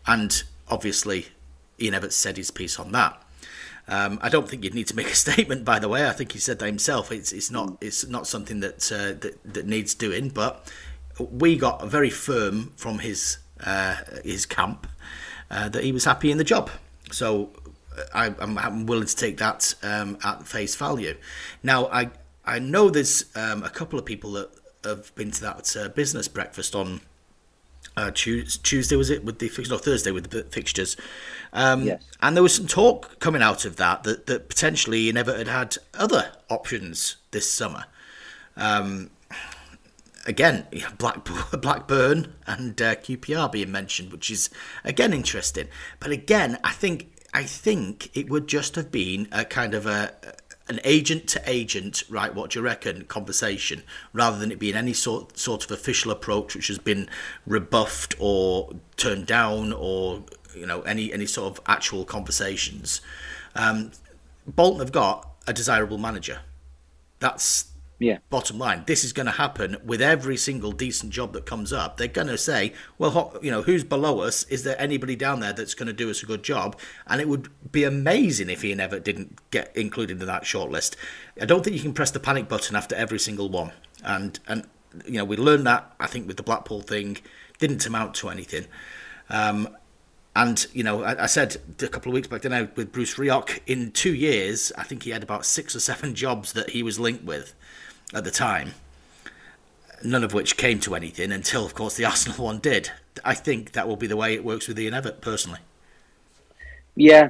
And obviously Ian Evatt said his piece on that. I don't think you'd need to make a statement, by the way. I think he said that himself. It's not something that needs doing. But we got very firm from his camp that he was happy in the job. So I'm willing to take that at face value. Now I know there's a couple of people that have been to that business breakfast on Tuesday, was it, with the fixtures? No, Thursday with the fixtures. Yes. And there was some talk coming out of that potentially Ian Evatt had other options this summer. Again, Blackburn and QPR being mentioned, which is again interesting. But again, I think it would just have been a kind of an agent-to-agent, right, what do you reckon, conversation, rather than it being any sort of official approach which has been rebuffed or turned down, or, you know, any sort of actual conversations. Bolton have got a desirable manager. That's Yeah. Bottom line, this is going to happen with every single decent job that comes up. They're going to say, well, you know, who's below us? Is there anybody down there that's going to do us a good job? And it would be amazing if Ian Evatt didn't get included in that shortlist. I don't think you can press the panic button after every single one. And you know, we learned that, I think, with the Blackpool thing. Didn't amount to anything. And, you know, I said a couple of weeks back, didn't I, with Bruce Rioch, in 2 years, I think he had about 6 or 7 jobs that he was linked with at the time, none of which came to anything until, of course, the Arsenal one did. I think that will be the way it works with Ian Evatt, personally. Yeah,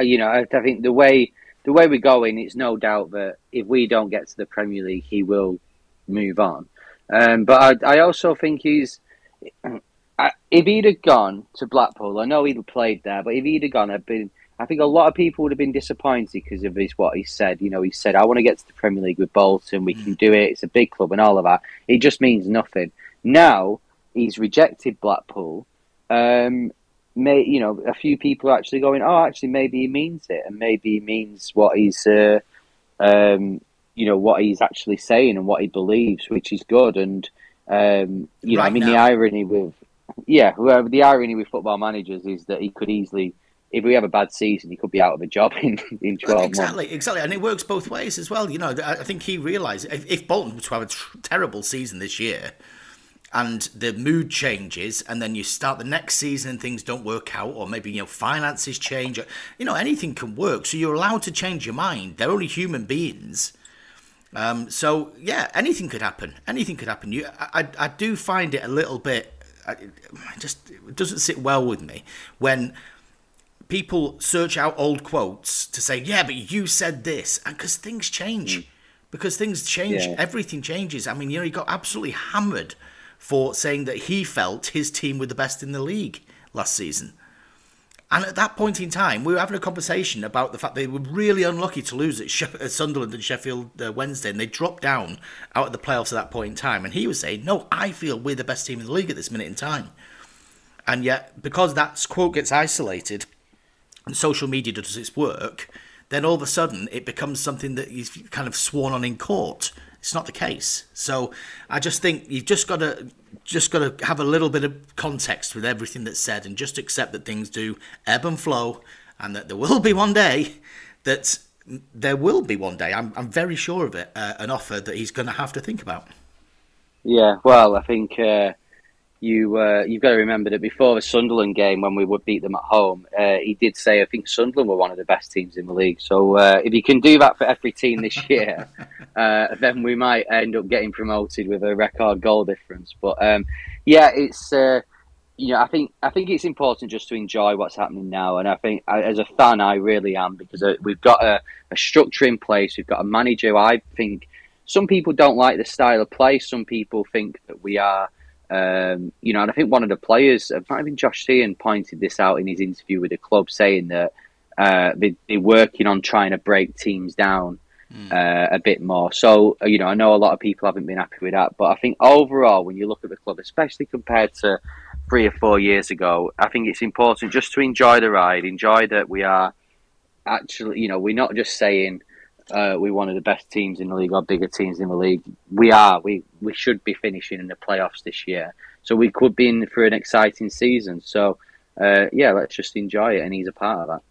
you know, I think the way we're going, it's no doubt that if we don't get to the Premier League, he will move on. But I also think he's... if he'd have gone to Blackpool, I know he'd have played there, but if he'd have gone, I think a lot of people would have been disappointed because of what he said. You know, he said, I want to get to the Premier League with Bolton, we can do it, it's a big club and all of that. It just means nothing. Now, he's rejected Blackpool. You know, a few people are actually going, oh, actually, maybe he means it, and maybe he means what he's, you know, what he's actually saying and what he believes, which is good. And, you know, I mean, the irony with football managers is that he could easily, if we have a bad season, he could be out of a job in 12 months. Exactly. And it works both ways as well. You know, I think he realised if Bolton were to have a terrible season this year and the mood changes and then you start the next season and things don't work out, or maybe, you know, finances change, or, you know, anything can work. So you're allowed to change your mind. They're only human beings. So, yeah, anything could happen. Anything could happen. I do find it a little bit... it doesn't sit well with me when people search out old quotes to say, yeah, but you said this, and because things change, yeah. Everything changes. I mean, you know, he got absolutely hammered for saying that he felt his team were the best in the league last season. And at that point in time, we were having a conversation about the fact they were really unlucky to lose at Sunderland and Sheffield Wednesday, and they dropped down out of the playoffs at that point in time. And he was saying, no, I feel we're the best team in the league at this minute in time. And yet, because that quote gets isolated and social media does its work, then all of a sudden it becomes something that he's kind of sworn on in court. It's not the case. So I just think you've just got to have a little bit of context with everything that's said and just accept that things do ebb and flow, and that there will be one day I'm very sure of it, an offer that he's going to have to think about. Yeah, well, I think you've got to remember that before the Sunderland game, when we would beat them at home, he did say, I think Sunderland were one of the best teams in the league. So if he can do that for every team this year, then we might end up getting promoted with a record goal difference. But yeah, it's you know, I think it's important just to enjoy what's happening now. And I think as a fan, I really am, because we've got a structure in place. We've got a manager. I think some people don't like the style of play. Some people think that we are. You know, and I think one of the players, it might have been Josh Sheehan, pointed this out in his interview with the club, saying that they're working on trying to break teams down a bit more. So, you know, I know a lot of people haven't been happy with that, but I think overall, when you look at the club, especially compared to 3 or 4 years ago, I think it's important just to enjoy the ride, enjoy that we are actually, you know, we're not just saying... we're one of the best teams in the league or bigger teams in the league. We are. We should be finishing in the playoffs this year. So we could be in for an exciting season. So, yeah, let's just enjoy it. And he's a part of that.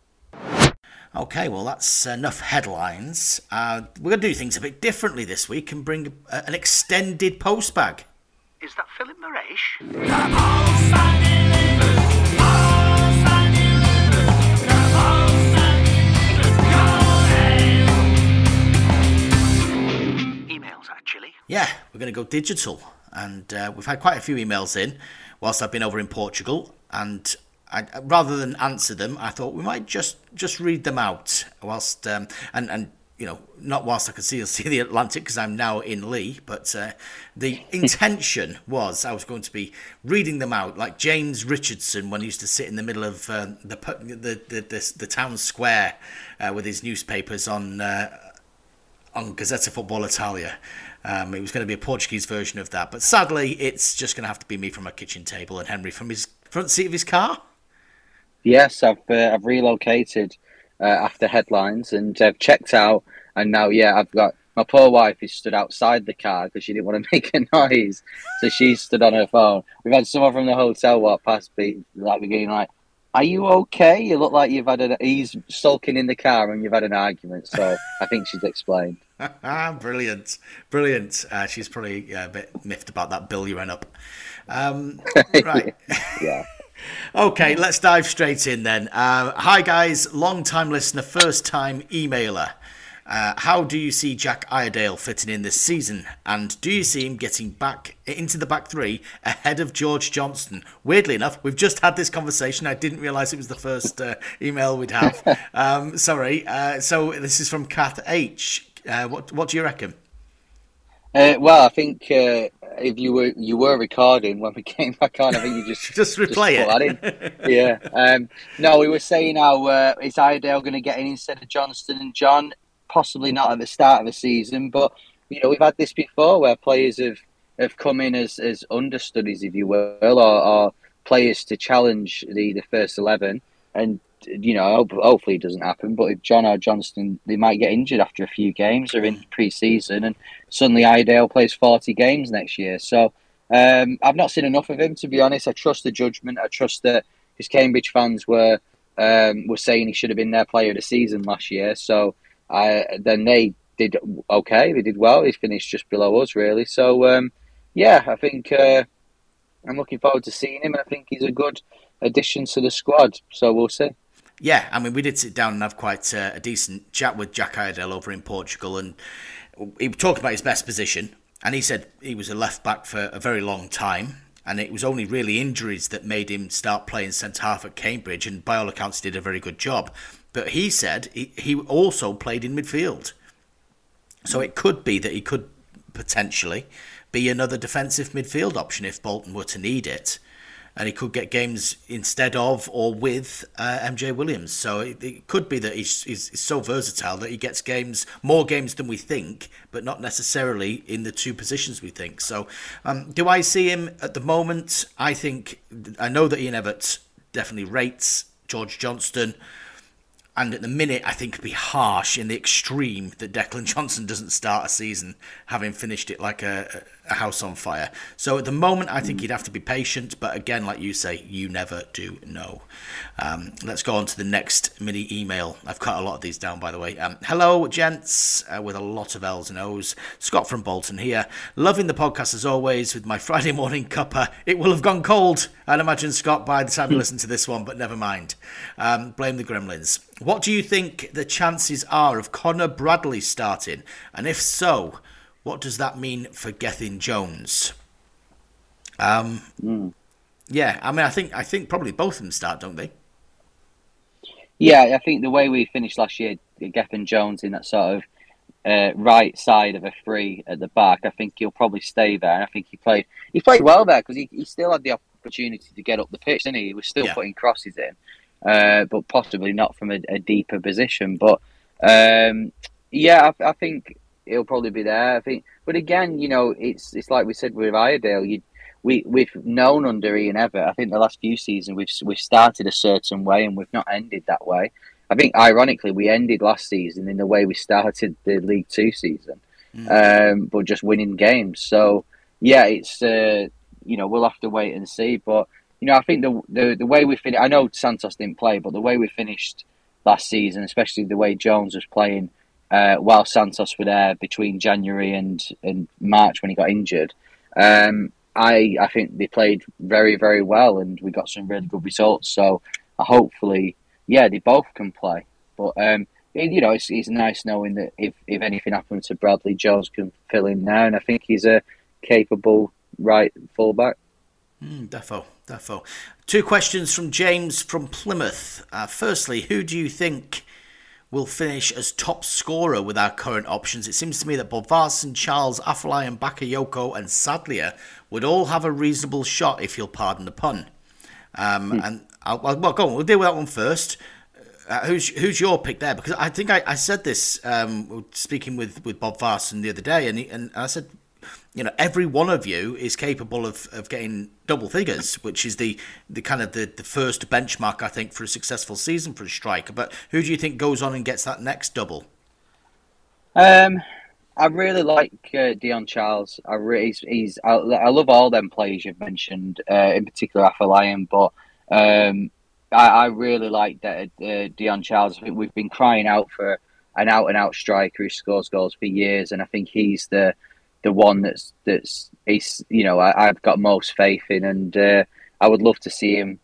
Okay, well, that's enough headlines. We're going to do things a bit differently this week and bring an extended postbag. Is that Philip Moresh? Yeah, we're going to go digital, and we've had quite a few emails in whilst I've been over in Portugal, and rather than answer them, I thought we might just read them out whilst and you know, not whilst I can see the Atlantic, because I'm now in Lee, but the intention was I was going to be reading them out like James Richardson when he used to sit in the middle of the town square with his newspapers on Gazzetta Football Italia. It was going to be a Portuguese version of that, but sadly, it's just going to have to be me from my kitchen table and Henry from his front seat of his car. Yes, I've relocated after headlines, and I've checked out, and now I've got My poor wife is stood outside the car because she didn't want to make a noise, so she stood on her phone. We've had someone from the hotel walk past, being like, "Are you okay? You look like you've had an." He's sulking in the car, and you've had an argument. So I think she's explained. Brilliant, brilliant. She's probably a bit miffed about that bill you ran up. Right. Yeah. Okay, let's dive straight in then. Hi guys, long time listener, first time emailer. How do you see Jack Iredale fitting in this season? And do you see him getting back into the back three ahead of George Johnston? Weirdly enough, we've just had this conversation. I didn't realise it was the first email we'd have. Sorry. So this is from Kath H. What do you reckon? Well, I think if you were recording when we came back on, I think you just replay it. Yeah. No, we were saying how is Iredale going to get in instead of Johnston and John? Possibly not at the start of the season, but you know, we've had this before where players have come in as understudies, if you will, or players to challenge the first 11. And you know, hopefully it doesn't happen. But if John or Johnston, they might get injured after a few games or in pre-season, and suddenly Iredale plays 40 games next year. So I've not seen enough of him, to be honest. I trust the judgment. I trust that his Cambridge fans were saying he should have been their player of the season last year. So. Then they did okay. They did well. They finished just below us, really. So, yeah, I think I'm looking forward to seeing him. I think he's a good addition to the squad. So we'll see. Yeah, I mean, we did sit down and have quite a decent chat with Jack Iredale over in Portugal, and he talked about his best position. And he said he was a left back for a very long time. And it was only really injuries that made him start playing centre half at Cambridge. And by all accounts, did a very good job. But he said he also played in midfield. So it could be that he could potentially be another defensive midfield option if Bolton were to need it. And he could get games instead of or with MJ Williams. So it could be that he's so versatile that he gets games, more games than we think, but not necessarily in the two positions we think. So do I see him at the moment? I know that Ian Evatt definitely rates George Johnston. And at the minute, I think it'd be harsh in the extreme that Declan Johnson doesn't start a season having finished it like a house on fire. So at the moment, I think he'd have to be patient. But again, like you say, you never do know. Let's go on to the next mini email. I've cut a lot of these down, by the way. Hello, gents, with a lot of L's and O's. Scott from Bolton here. Loving the podcast as always with my Friday morning cuppa. It will have gone cold, I'd imagine, Scott, by the time you listen to this one, but never mind. Blame the gremlins. What do you think the chances are of Conor Bradley starting? And if so, what does that mean for Gethin Jones? Yeah, I mean, I think probably both of them start, don't they? Yeah, I think the way we finished last year, Gethin Jones in that sort of right side of a three at the back, I think he'll probably stay there. And I think he played well there because he still had the opportunity to get up the pitch, didn't he? He was still putting crosses in. But possibly not from a deeper position. But yeah, I think he'll probably be there. I think, but again, you know, it's like we said with Iredale. We've known under Ian Evatt. I think the last few seasons we've started a certain way and we've not ended that way. I think ironically we ended last season in the way we started the League Two season, but just winning games. So yeah, it's you know, we'll have to wait and see, but. You know, I think the way we finished... I know Santos didn't play, but the way we finished last season, especially the way Jones was playing while Santos were there between January and March when he got injured, I think they played very, very well and we got some really good results. So hopefully, yeah, they both can play. But, you know, it's nice knowing that if anything happened to Bradley, Jones can fill in now. And I think he's a capable right fullback. Defo. Two questions from James from Plymouth. Firstly, who do you think will finish as top scorer with our current options? It seems to me that Barkhausen, Charles, Afolayan, Bakayoko and Sadlier would all have a reasonable shot, if you'll pardon the pun. And I'll go on, we'll deal with that one first. Who's your pick there? Because I think I said this speaking with Barkhausen the other day, and I said, you know, every one of you is capable of getting double figures, which is the kind of the first benchmark, I think, for a successful season for a striker. But who do you think goes on and gets that next double? I really like Dion Charles. I love all them players you've mentioned, in particular Afolayan, but I really like that Dion Charles. I think we've been crying out for an out-and-out striker who scores goals for years, and I think he's the one that's you know, I've got most faith in, and I would love to see him.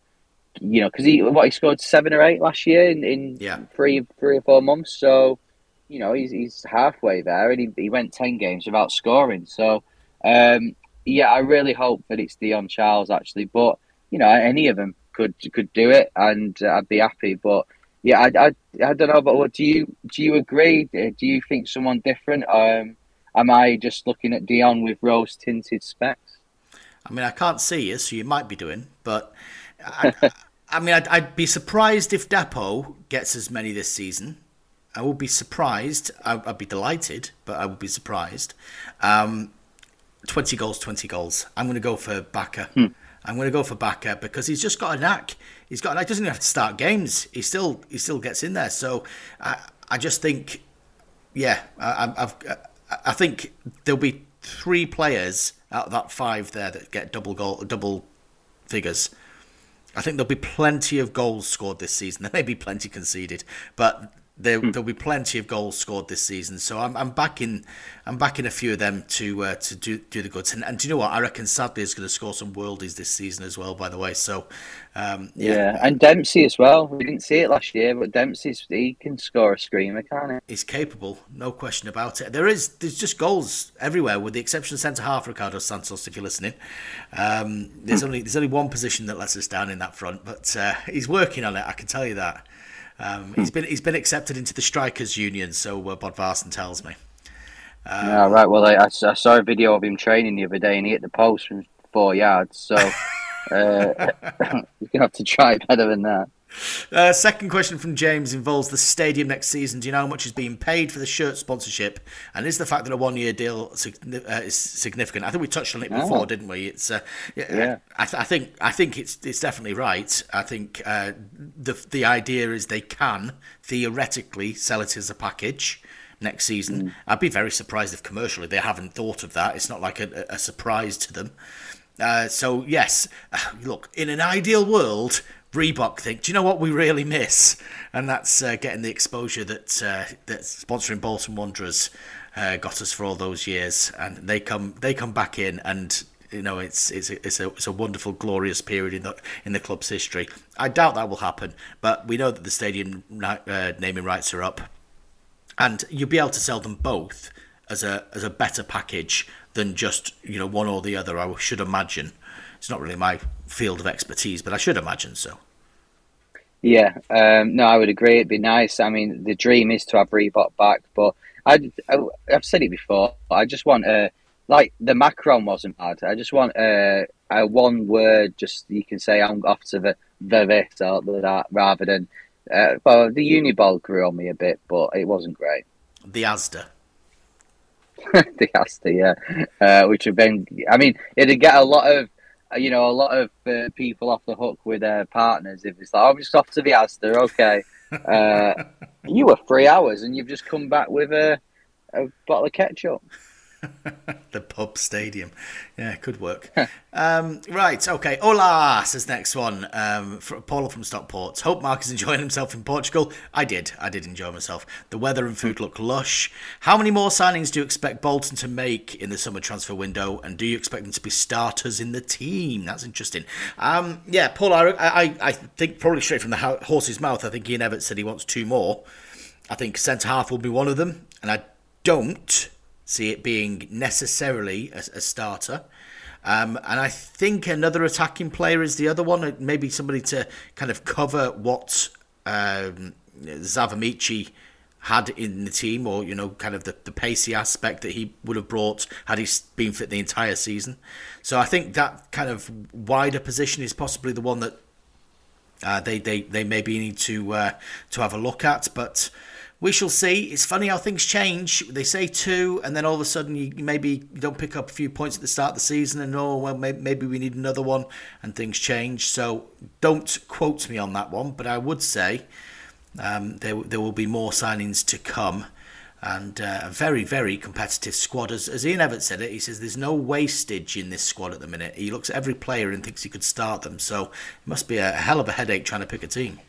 You know, because he scored 7 or 8 last year in three or four months. So, you know, he's halfway there, and he went 10 games without scoring. So, yeah, I really hope that it's Dion Charles actually. But you know, any of them could do it, and I'd be happy. But yeah, I don't know. But what do you agree? Do you think someone different? Am I just looking at Dion with rose tinted specs? I mean, I can't see you, so you might be doing, but. I mean, I'd be surprised if Dapo gets as many this season. I would be surprised. I'd be delighted, but I would be surprised. 20 goals. I'm going to go for Baka. I'm going to go for Baka because he's just got a knack. He's got a knack. He doesn't even have to start games. He still gets in there. So I just think, yeah, I think there'll be 3 players out of that 5 there that get double figures. I think there'll be plenty of goals scored this season. There may be plenty conceded, but there'll be plenty of goals scored this season. So I'm backing a few of them to do the goods. And do you know what? I reckon Sadler is going to score some worldies this season as well. By the way, so yeah, and Dempsey as well. We didn't see it last year, but he can score a screamer, can't he? He's capable, no question about it. There's just goals everywhere, with the exception of centre half Ricardo Santos. If you're listening, there's only one position that lets us down in that front, but he's working on it. I can tell you that. He's been accepted into the strikers' union, so Bod Varson tells me. Yeah, right. Well, I saw a video of him training the other day, and he hit the post from 4 yards. So he's gonna have to try better than that. Second question from James involves the stadium next season. Do you know how much is being paid for the shirt sponsorship, and is the fact that a one-year deal is significant? I think we touched on it before, didn't we? It's yeah. I think it's definitely right. I think the idea is they can theoretically sell it as a package next season. I'd be very surprised if commercially they haven't thought of that. It's not like a surprise to them. So yes, look, in an ideal world, Reebok think, do you know what we really miss? And that's getting the exposure that sponsoring Bolton Wanderers got us for all those years. And they come back in, and you know it's a wonderful, glorious period in the club's history. I doubt that will happen, but we know that the stadium naming rights are up, and you'll be able to sell them both as a better package than just, you know, one or the other. I should imagine. It's not really my field of expertise, but I should imagine so. Yeah, no, I would agree. It'd be nice. I mean, the dream is to have Reebok back, but I've said it before. I just want like the Macron wasn't bad. I just want a one word. Just you can say I'm off to the this or that, rather than. Well, the Uniball grew on me a bit, but it wasn't great. The Asda. The Asda, yeah, which have been. I mean, it'd get a lot of. You know, a lot of people off the hook with their partners. If it's like, I'm just off to the Asda, okay. You were 3 hours and you've just come back with a bottle of ketchup. The pub stadium. Yeah, it could work. Right, okay. Hola, says next one. Paula from Stockport. Hope Mark is enjoying himself in Portugal. I did enjoy myself. The weather and food look lush. How many more signings do you expect Bolton to make in the summer transfer window? And do you expect them to be starters in the team? That's interesting. Yeah, Paula, I think probably straight from the horse's mouth, I think Ian Evatt said he wants 2 more. I think centre-half will be one of them. And I don't see it being necessarily a starter. And I think another attacking player is the other one, maybe somebody to kind of cover what Zavamichi had in the team, or, you know, kind of the pacey aspect that he would have brought had he been fit the entire season. So I think that kind of wider position is possibly the one that they maybe need to have a look at, but we shall see. It's funny how things change. They say 2, and then all of a sudden you maybe don't pick up a few points at the start of the season, and oh, well, maybe we need another one, and things change. So don't quote me on that one, but I would say there will be more signings to come. and a very, very competitive squad. As Ian Evatt said it, he says there's no wastage in this squad at the minute. He looks at every player and thinks he could start them, so it must be a hell of a headache trying to pick a team.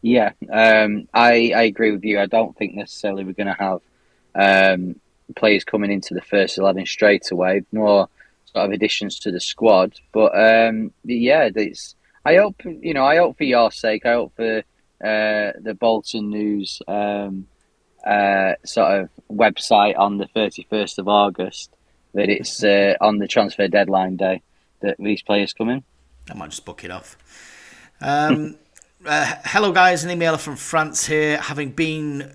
Yeah, I agree with you. I don't think necessarily we're going to have players coming into the first 11 straight away, more sort of additions to the squad. But yeah, it's, I hope for your sake, I hope for the Bolton News sort of website on the 31st of August that it's on the transfer deadline day that these players come in. I might just book it off. Hello guys, an emailer from France here. Having been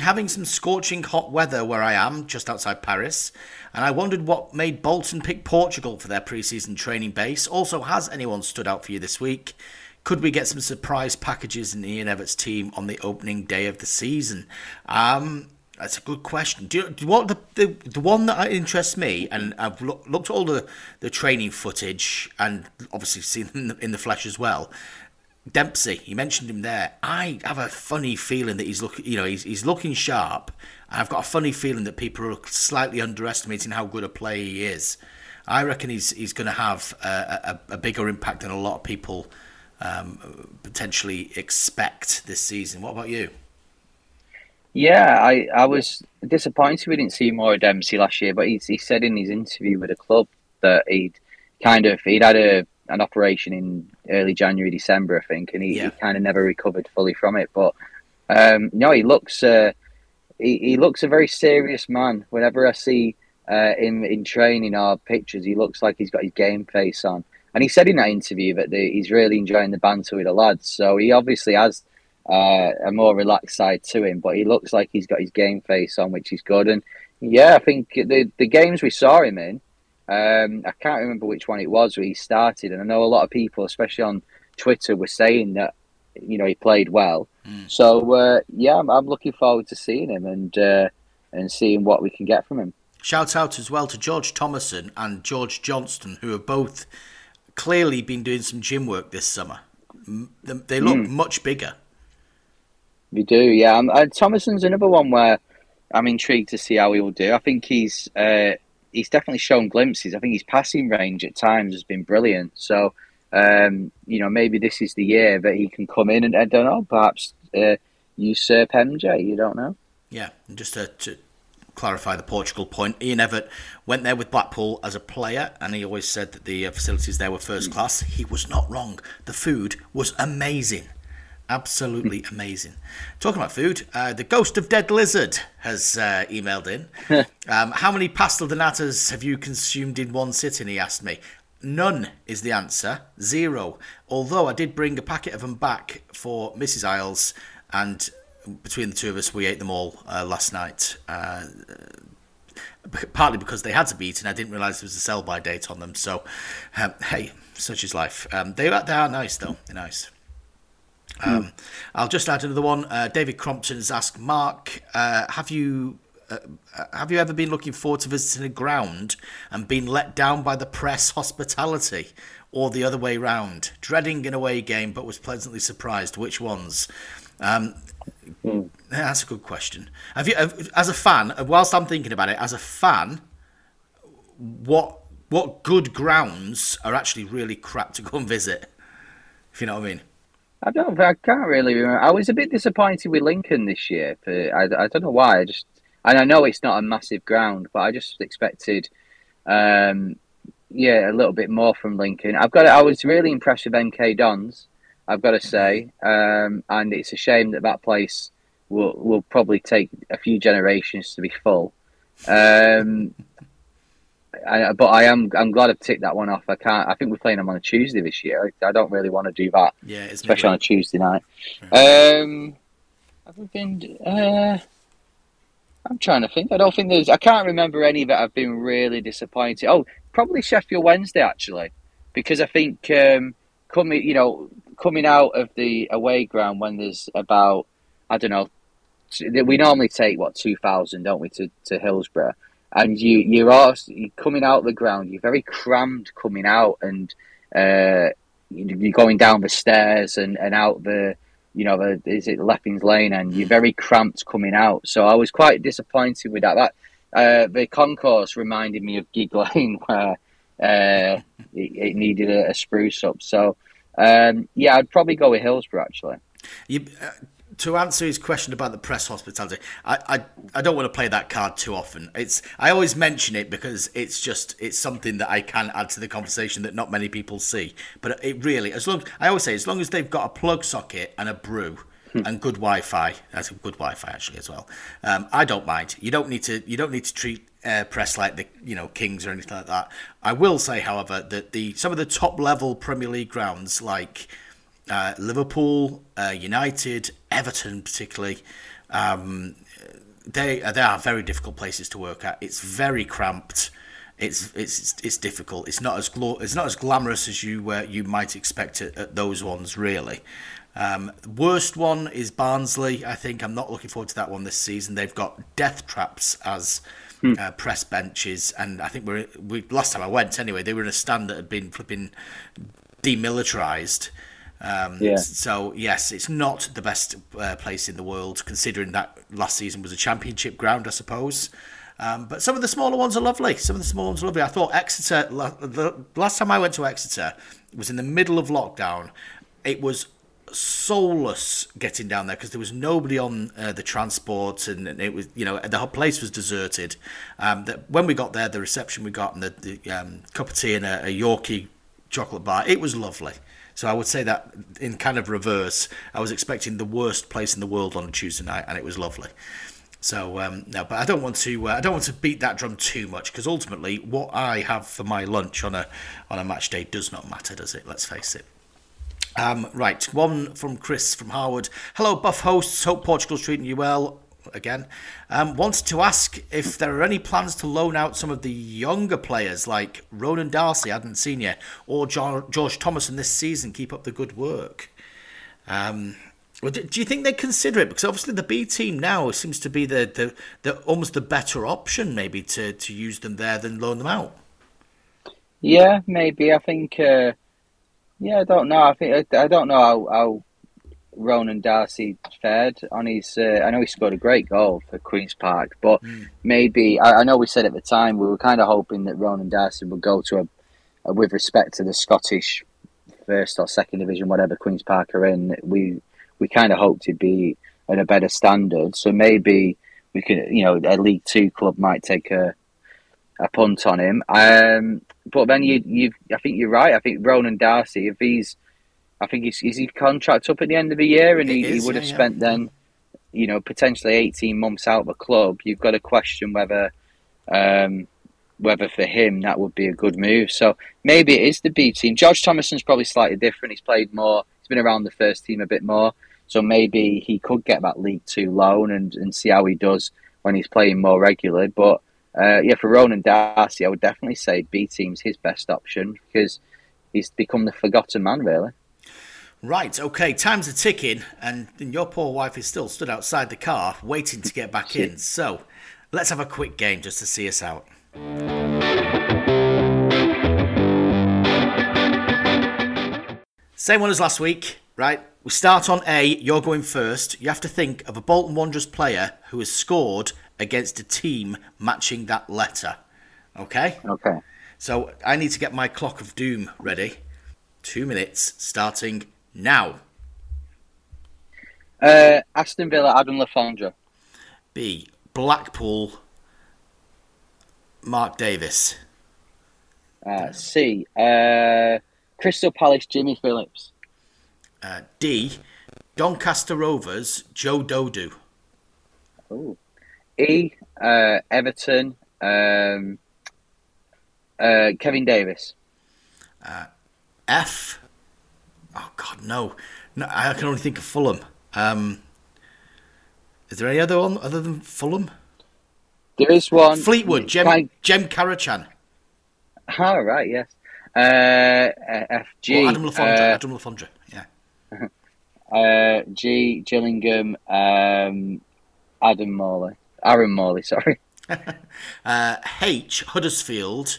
having some scorching hot weather where I am, just outside Paris, and I wondered what made Bolton pick Portugal for their pre-season training base. Also, has anyone stood out for you this week? Could we get some surprise packages in Ian Evatt's team on the opening day of the season? That's a good question. What the one that interests me, and I've looked at all the training footage and obviously seen them in the flesh as well. Dempsey, you mentioned him there. I have a funny feeling that he's looking sharp. I've got a funny feeling that people are slightly underestimating how good a player he is. I reckon he's going to have a bigger impact than a lot of people potentially expect this season. What about you? Yeah, I was disappointed we didn't see more of Dempsey last year, but he said in his interview with the club that he'd had an operation in early January, December, I think, and he kind of never recovered fully from it. But no, he looks a very serious man. Whenever I see him in training or pictures, he looks like he's got his game face on. And he said in that interview that he's really enjoying the banter with the lads. So he obviously has a more relaxed side to him, but he looks like he's got his game face on, which is good. And yeah, I think the games we saw him in, I can't remember which one it was where he started, and I know a lot of people, especially on Twitter, were saying that he played well. So yeah, I'm looking forward to seeing him and seeing what we can get from him. Shout out as well to George Thomason and George Johnston, who have both clearly been doing some gym work this summer. They look much bigger. They do, yeah. Thomason's another one where I'm intrigued to see how he will do. I think he's definitely shown glimpses. I think his passing range at times has been brilliant. So, maybe this is the year that he can come in and, I don't know, perhaps usurp MJ. You don't know. Yeah, and just to clarify the Portugal point, Ian Evatt went there with Blackpool as a player, and he always said that the facilities there were first class. He was not wrong. The food was amazing. Absolutely amazing. Talking about food, the Ghost of Dead Lizard has emailed in. How many pastel de natas have you consumed in one sitting, he asked me. None is the answer. 0. Although I did bring a packet of them back for Mrs. Iles, and between the two of us, we ate them all last night. Partly because they had to be eaten. I didn't realise there was a sell-by date on them. So, hey, such is life. They are nice, though. They're nice. I'll just add another one. David Crompton has asked, Mark, have you ever been looking forward to visiting a ground and been let down by the press hospitality, or the other way round, dreading an away game but was pleasantly surprised? Which ones? That's a good question. Have you, as a fan, whilst I'm thinking about it, as a fan, what good grounds are actually really crap to go and visit? If you know what I mean. I can't really remember. I was a bit disappointed with Lincoln this year. But I don't know why. And I know it's not a massive ground, but I just expected, a little bit more from Lincoln. I was really impressed with MK Dons, I've got to say. And it's a shame that place will probably take a few generations to be full. But I'm glad I've ticked that one off. I think we're playing them on a Tuesday this year. I don't really want to do that, especially on a Tuesday night. Right. I'm trying to think. I can't remember any that I've been really disappointed. Oh, probably Sheffield Wednesday actually, because I think coming out of the away ground when there's about, I don't know, we normally take 2,000, don't we, to Hillsborough. And you're coming out of the ground, you're very crammed coming out, and you're going down the stairs and out the you know, is it Lepping's Lane, and you're very cramped coming out. So I was quite disappointed with that. The concourse reminded me of Gig Lane, where it needed a spruce up. So, yeah, I'd probably go with Hillsborough, actually. To answer his question about the press hospitality, I don't want to play that card too often. I always mention it because it's something that I can add to the conversation that not many people see. But it really, as long as they've got a plug socket and a brew and good Wi-Fi, that's good Wi-Fi actually as well. I don't mind. You don't need to treat press like the kings or anything like that. I will say, however, that some of the top level Premier League grounds like Liverpool, United, Everton particularly, they are very difficult places to work at. It's very cramped. It's difficult. It's not as glamorous as you might expect at those ones, really. Worst one is Barnsley. I think I'm not looking forward to that one this season. They've got death traps as press benches, and I think last time I went anyway, they were in a stand that had been flipping demilitarised. So yes, it's not the best place in the world, considering that last season was a championship ground, I suppose. But some of the smaller ones are lovely. I thought Exeter, the last time I went to Exeter, was in the middle of lockdown. It was soulless getting down there because there was nobody on the transport, and it was the whole place was deserted. When we got there, the reception we got and the cup of tea and a Yorkie chocolate bar, it was lovely. So I would say that in kind of reverse, I was expecting the worst place in the world on a Tuesday night, and it was lovely. So no, but I don't want to beat that drum too much, because ultimately, what I have for my lunch on a match day does not matter, does it? Let's face it. Right, one from Chris from Harwood. Hello, Buff hosts. Hope Portugal's treating you well. Again, wanted to ask if there are any plans to loan out some of the younger players like Ronan Darcy, I hadn't seen yet, or George Thomason this season. Keep up the good work. Do you think they consider it? Because obviously the B team now seems to be the almost the better option, maybe to use them there than loan them out. Yeah, maybe. I think. I don't know. I don't know how Ronan Darcy fared on his. I know he scored a great goal for Queen's Park, but maybe I know we said at the time we were kind of hoping that Ronan Darcy would go to with respect to the Scottish first or second division, whatever Queen's Park are in. We kind of hoped he'd be at a better standard, so maybe we could, a League Two club might take a punt on him. But then I think you're right. I think Ronan Darcy, if he's I think his contract up at the end of the year, and he would have spent then, potentially 18 months out of the club. You've got to question whether for him that would be a good move. So maybe it is the B team. George Thomason's probably slightly different. He's played more. He's been around the first team a bit more. So maybe he could get that League Two loan and see how he does when he's playing more regularly. But for Ronan Darcy, I would definitely say B team's his best option, because he's become the forgotten man, really. Right, okay, time's a ticking, and your poor wife is still stood outside the car waiting to get back in. So let's have a quick game just to see us out. Same one as last week, right? We start on A, you're going first. You have to think of a Bolton Wanderers player who has scored against a team matching that letter. Okay? Okay. So I need to get my clock of doom ready. 2 minutes, starting now. Aston Villa, Adam Lafondra. B, Blackpool, Mark Davis. C, Crystal Palace, Jimmy Phillips. D, Doncaster Rovers, Joe Dodu. Ooh. E, Everton, Kevin Davis. F. Oh God, no! I can only think of Fulham. Is there any other one other than Fulham? There is one. Fleetwood, Jem Karachan. Oh, right, yes. FG. Adam Lafondra. Yeah. G. Gillingham. Aaron Morley. Sorry. H. Huddersfield.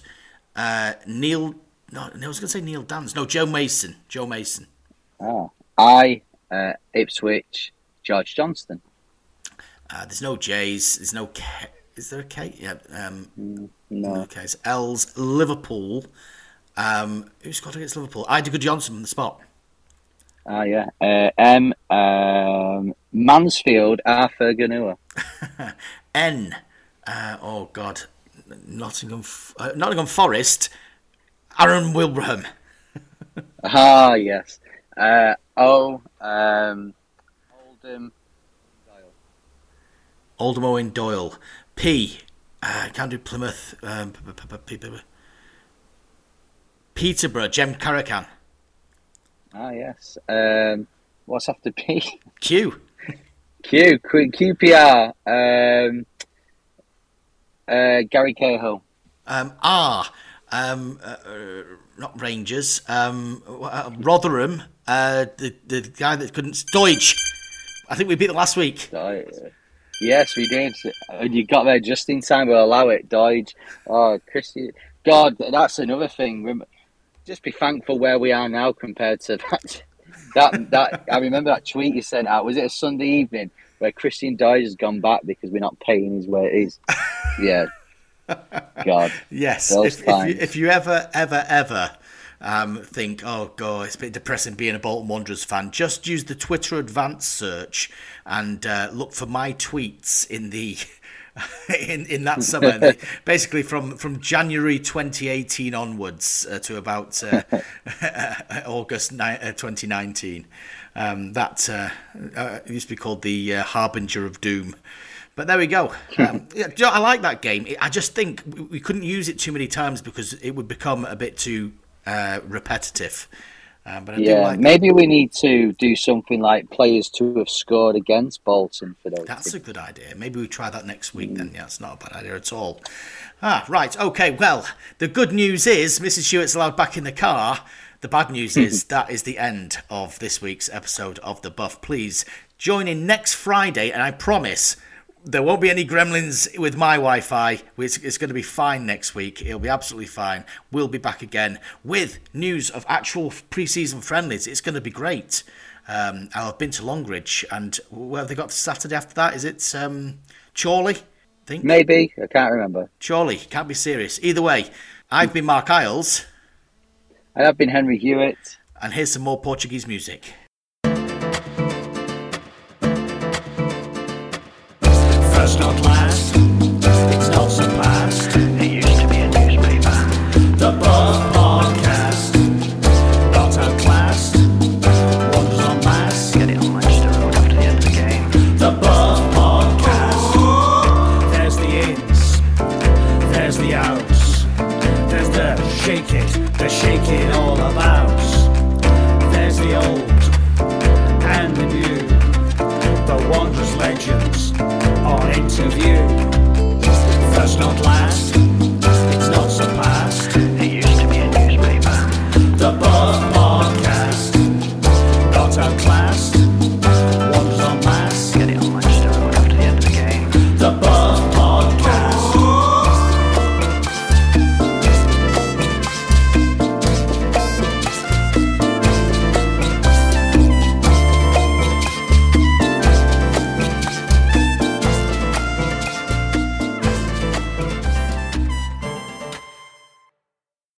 Neil. No, I was going to say Neil Dans. No, Joe Mason. Oh, I Ipswich, George Johnston. There's no J's. There's no K. Is there a K? Yeah. No. Okay. It's L's. Liverpool. Who's got against Liverpool? Iredale Johnson on the spot. Ah, yeah. M. Mansfield. Arthur Ganua. N. Oh God. Nottingham Forest. Aaron Wilbraham. Ah, yes. O. Oldham Owen Doyle. P. Can't do Plymouth. Peterborough. Jem Karakan. Ah, yes. What's after P? Q. QPR. Gary Cahill. R. Not Rangers. Rotherham. The guy that couldn't. Deutsch. I think we beat it last week. Yes, we did. You got there just in time. We'll allow it, Dodge. Oh, Christy. God, that's another thing. Just be thankful where we are now compared to that. That I remember that tweet you sent out. Was it a Sunday evening where Christian Dodge has gone back because we're not paying his wages? Yeah. God. Yes. If you ever think, oh God, it's a bit depressing being a Bolton Wanderers fan, just use the Twitter advanced search and look for my tweets in the in that summer. Basically from January 2018 onwards to about August 2019. It used to be called the Harbinger of Doom. But there we go. Yeah, I like that game. I just think we couldn't use it too many times because it would become a bit too repetitive. But maybe we need to do something like players to have scored against Bolton for those. That's a good idea. Maybe we try that next week then. Yeah, it's not a bad idea at all. Ah, right. Okay, well, the good news is Mrs. Hewitt's allowed back in the car. The bad news is that is the end of this week's episode of The Buff. Please join in next Friday, and I promise there won't be any gremlins with my Wi-Fi. It's going to be fine next week. It'll be absolutely fine. We'll be back again with news of actual pre-season friendlies. It's going to be great. I've been to Longridge, and where have they got Saturday after that? Is it Chorley? I think. Maybe. I can't remember. Chorley. Can't be serious. Either way, I've been Mark Iles. I have been Henry Hewitt. And here's some more Portuguese music. First not last, it's not surpassed. It used to be a newspaper. The Buff Podcast. Not outclassed. Wonders en masse. Get it on Manchester Road after the end of the game. The Buff Podcast. Ooh. There's the ins. There's the outs. There's the shake it. The shake it all about. There's the old and the new. The wondrous legends. Interview. First not last.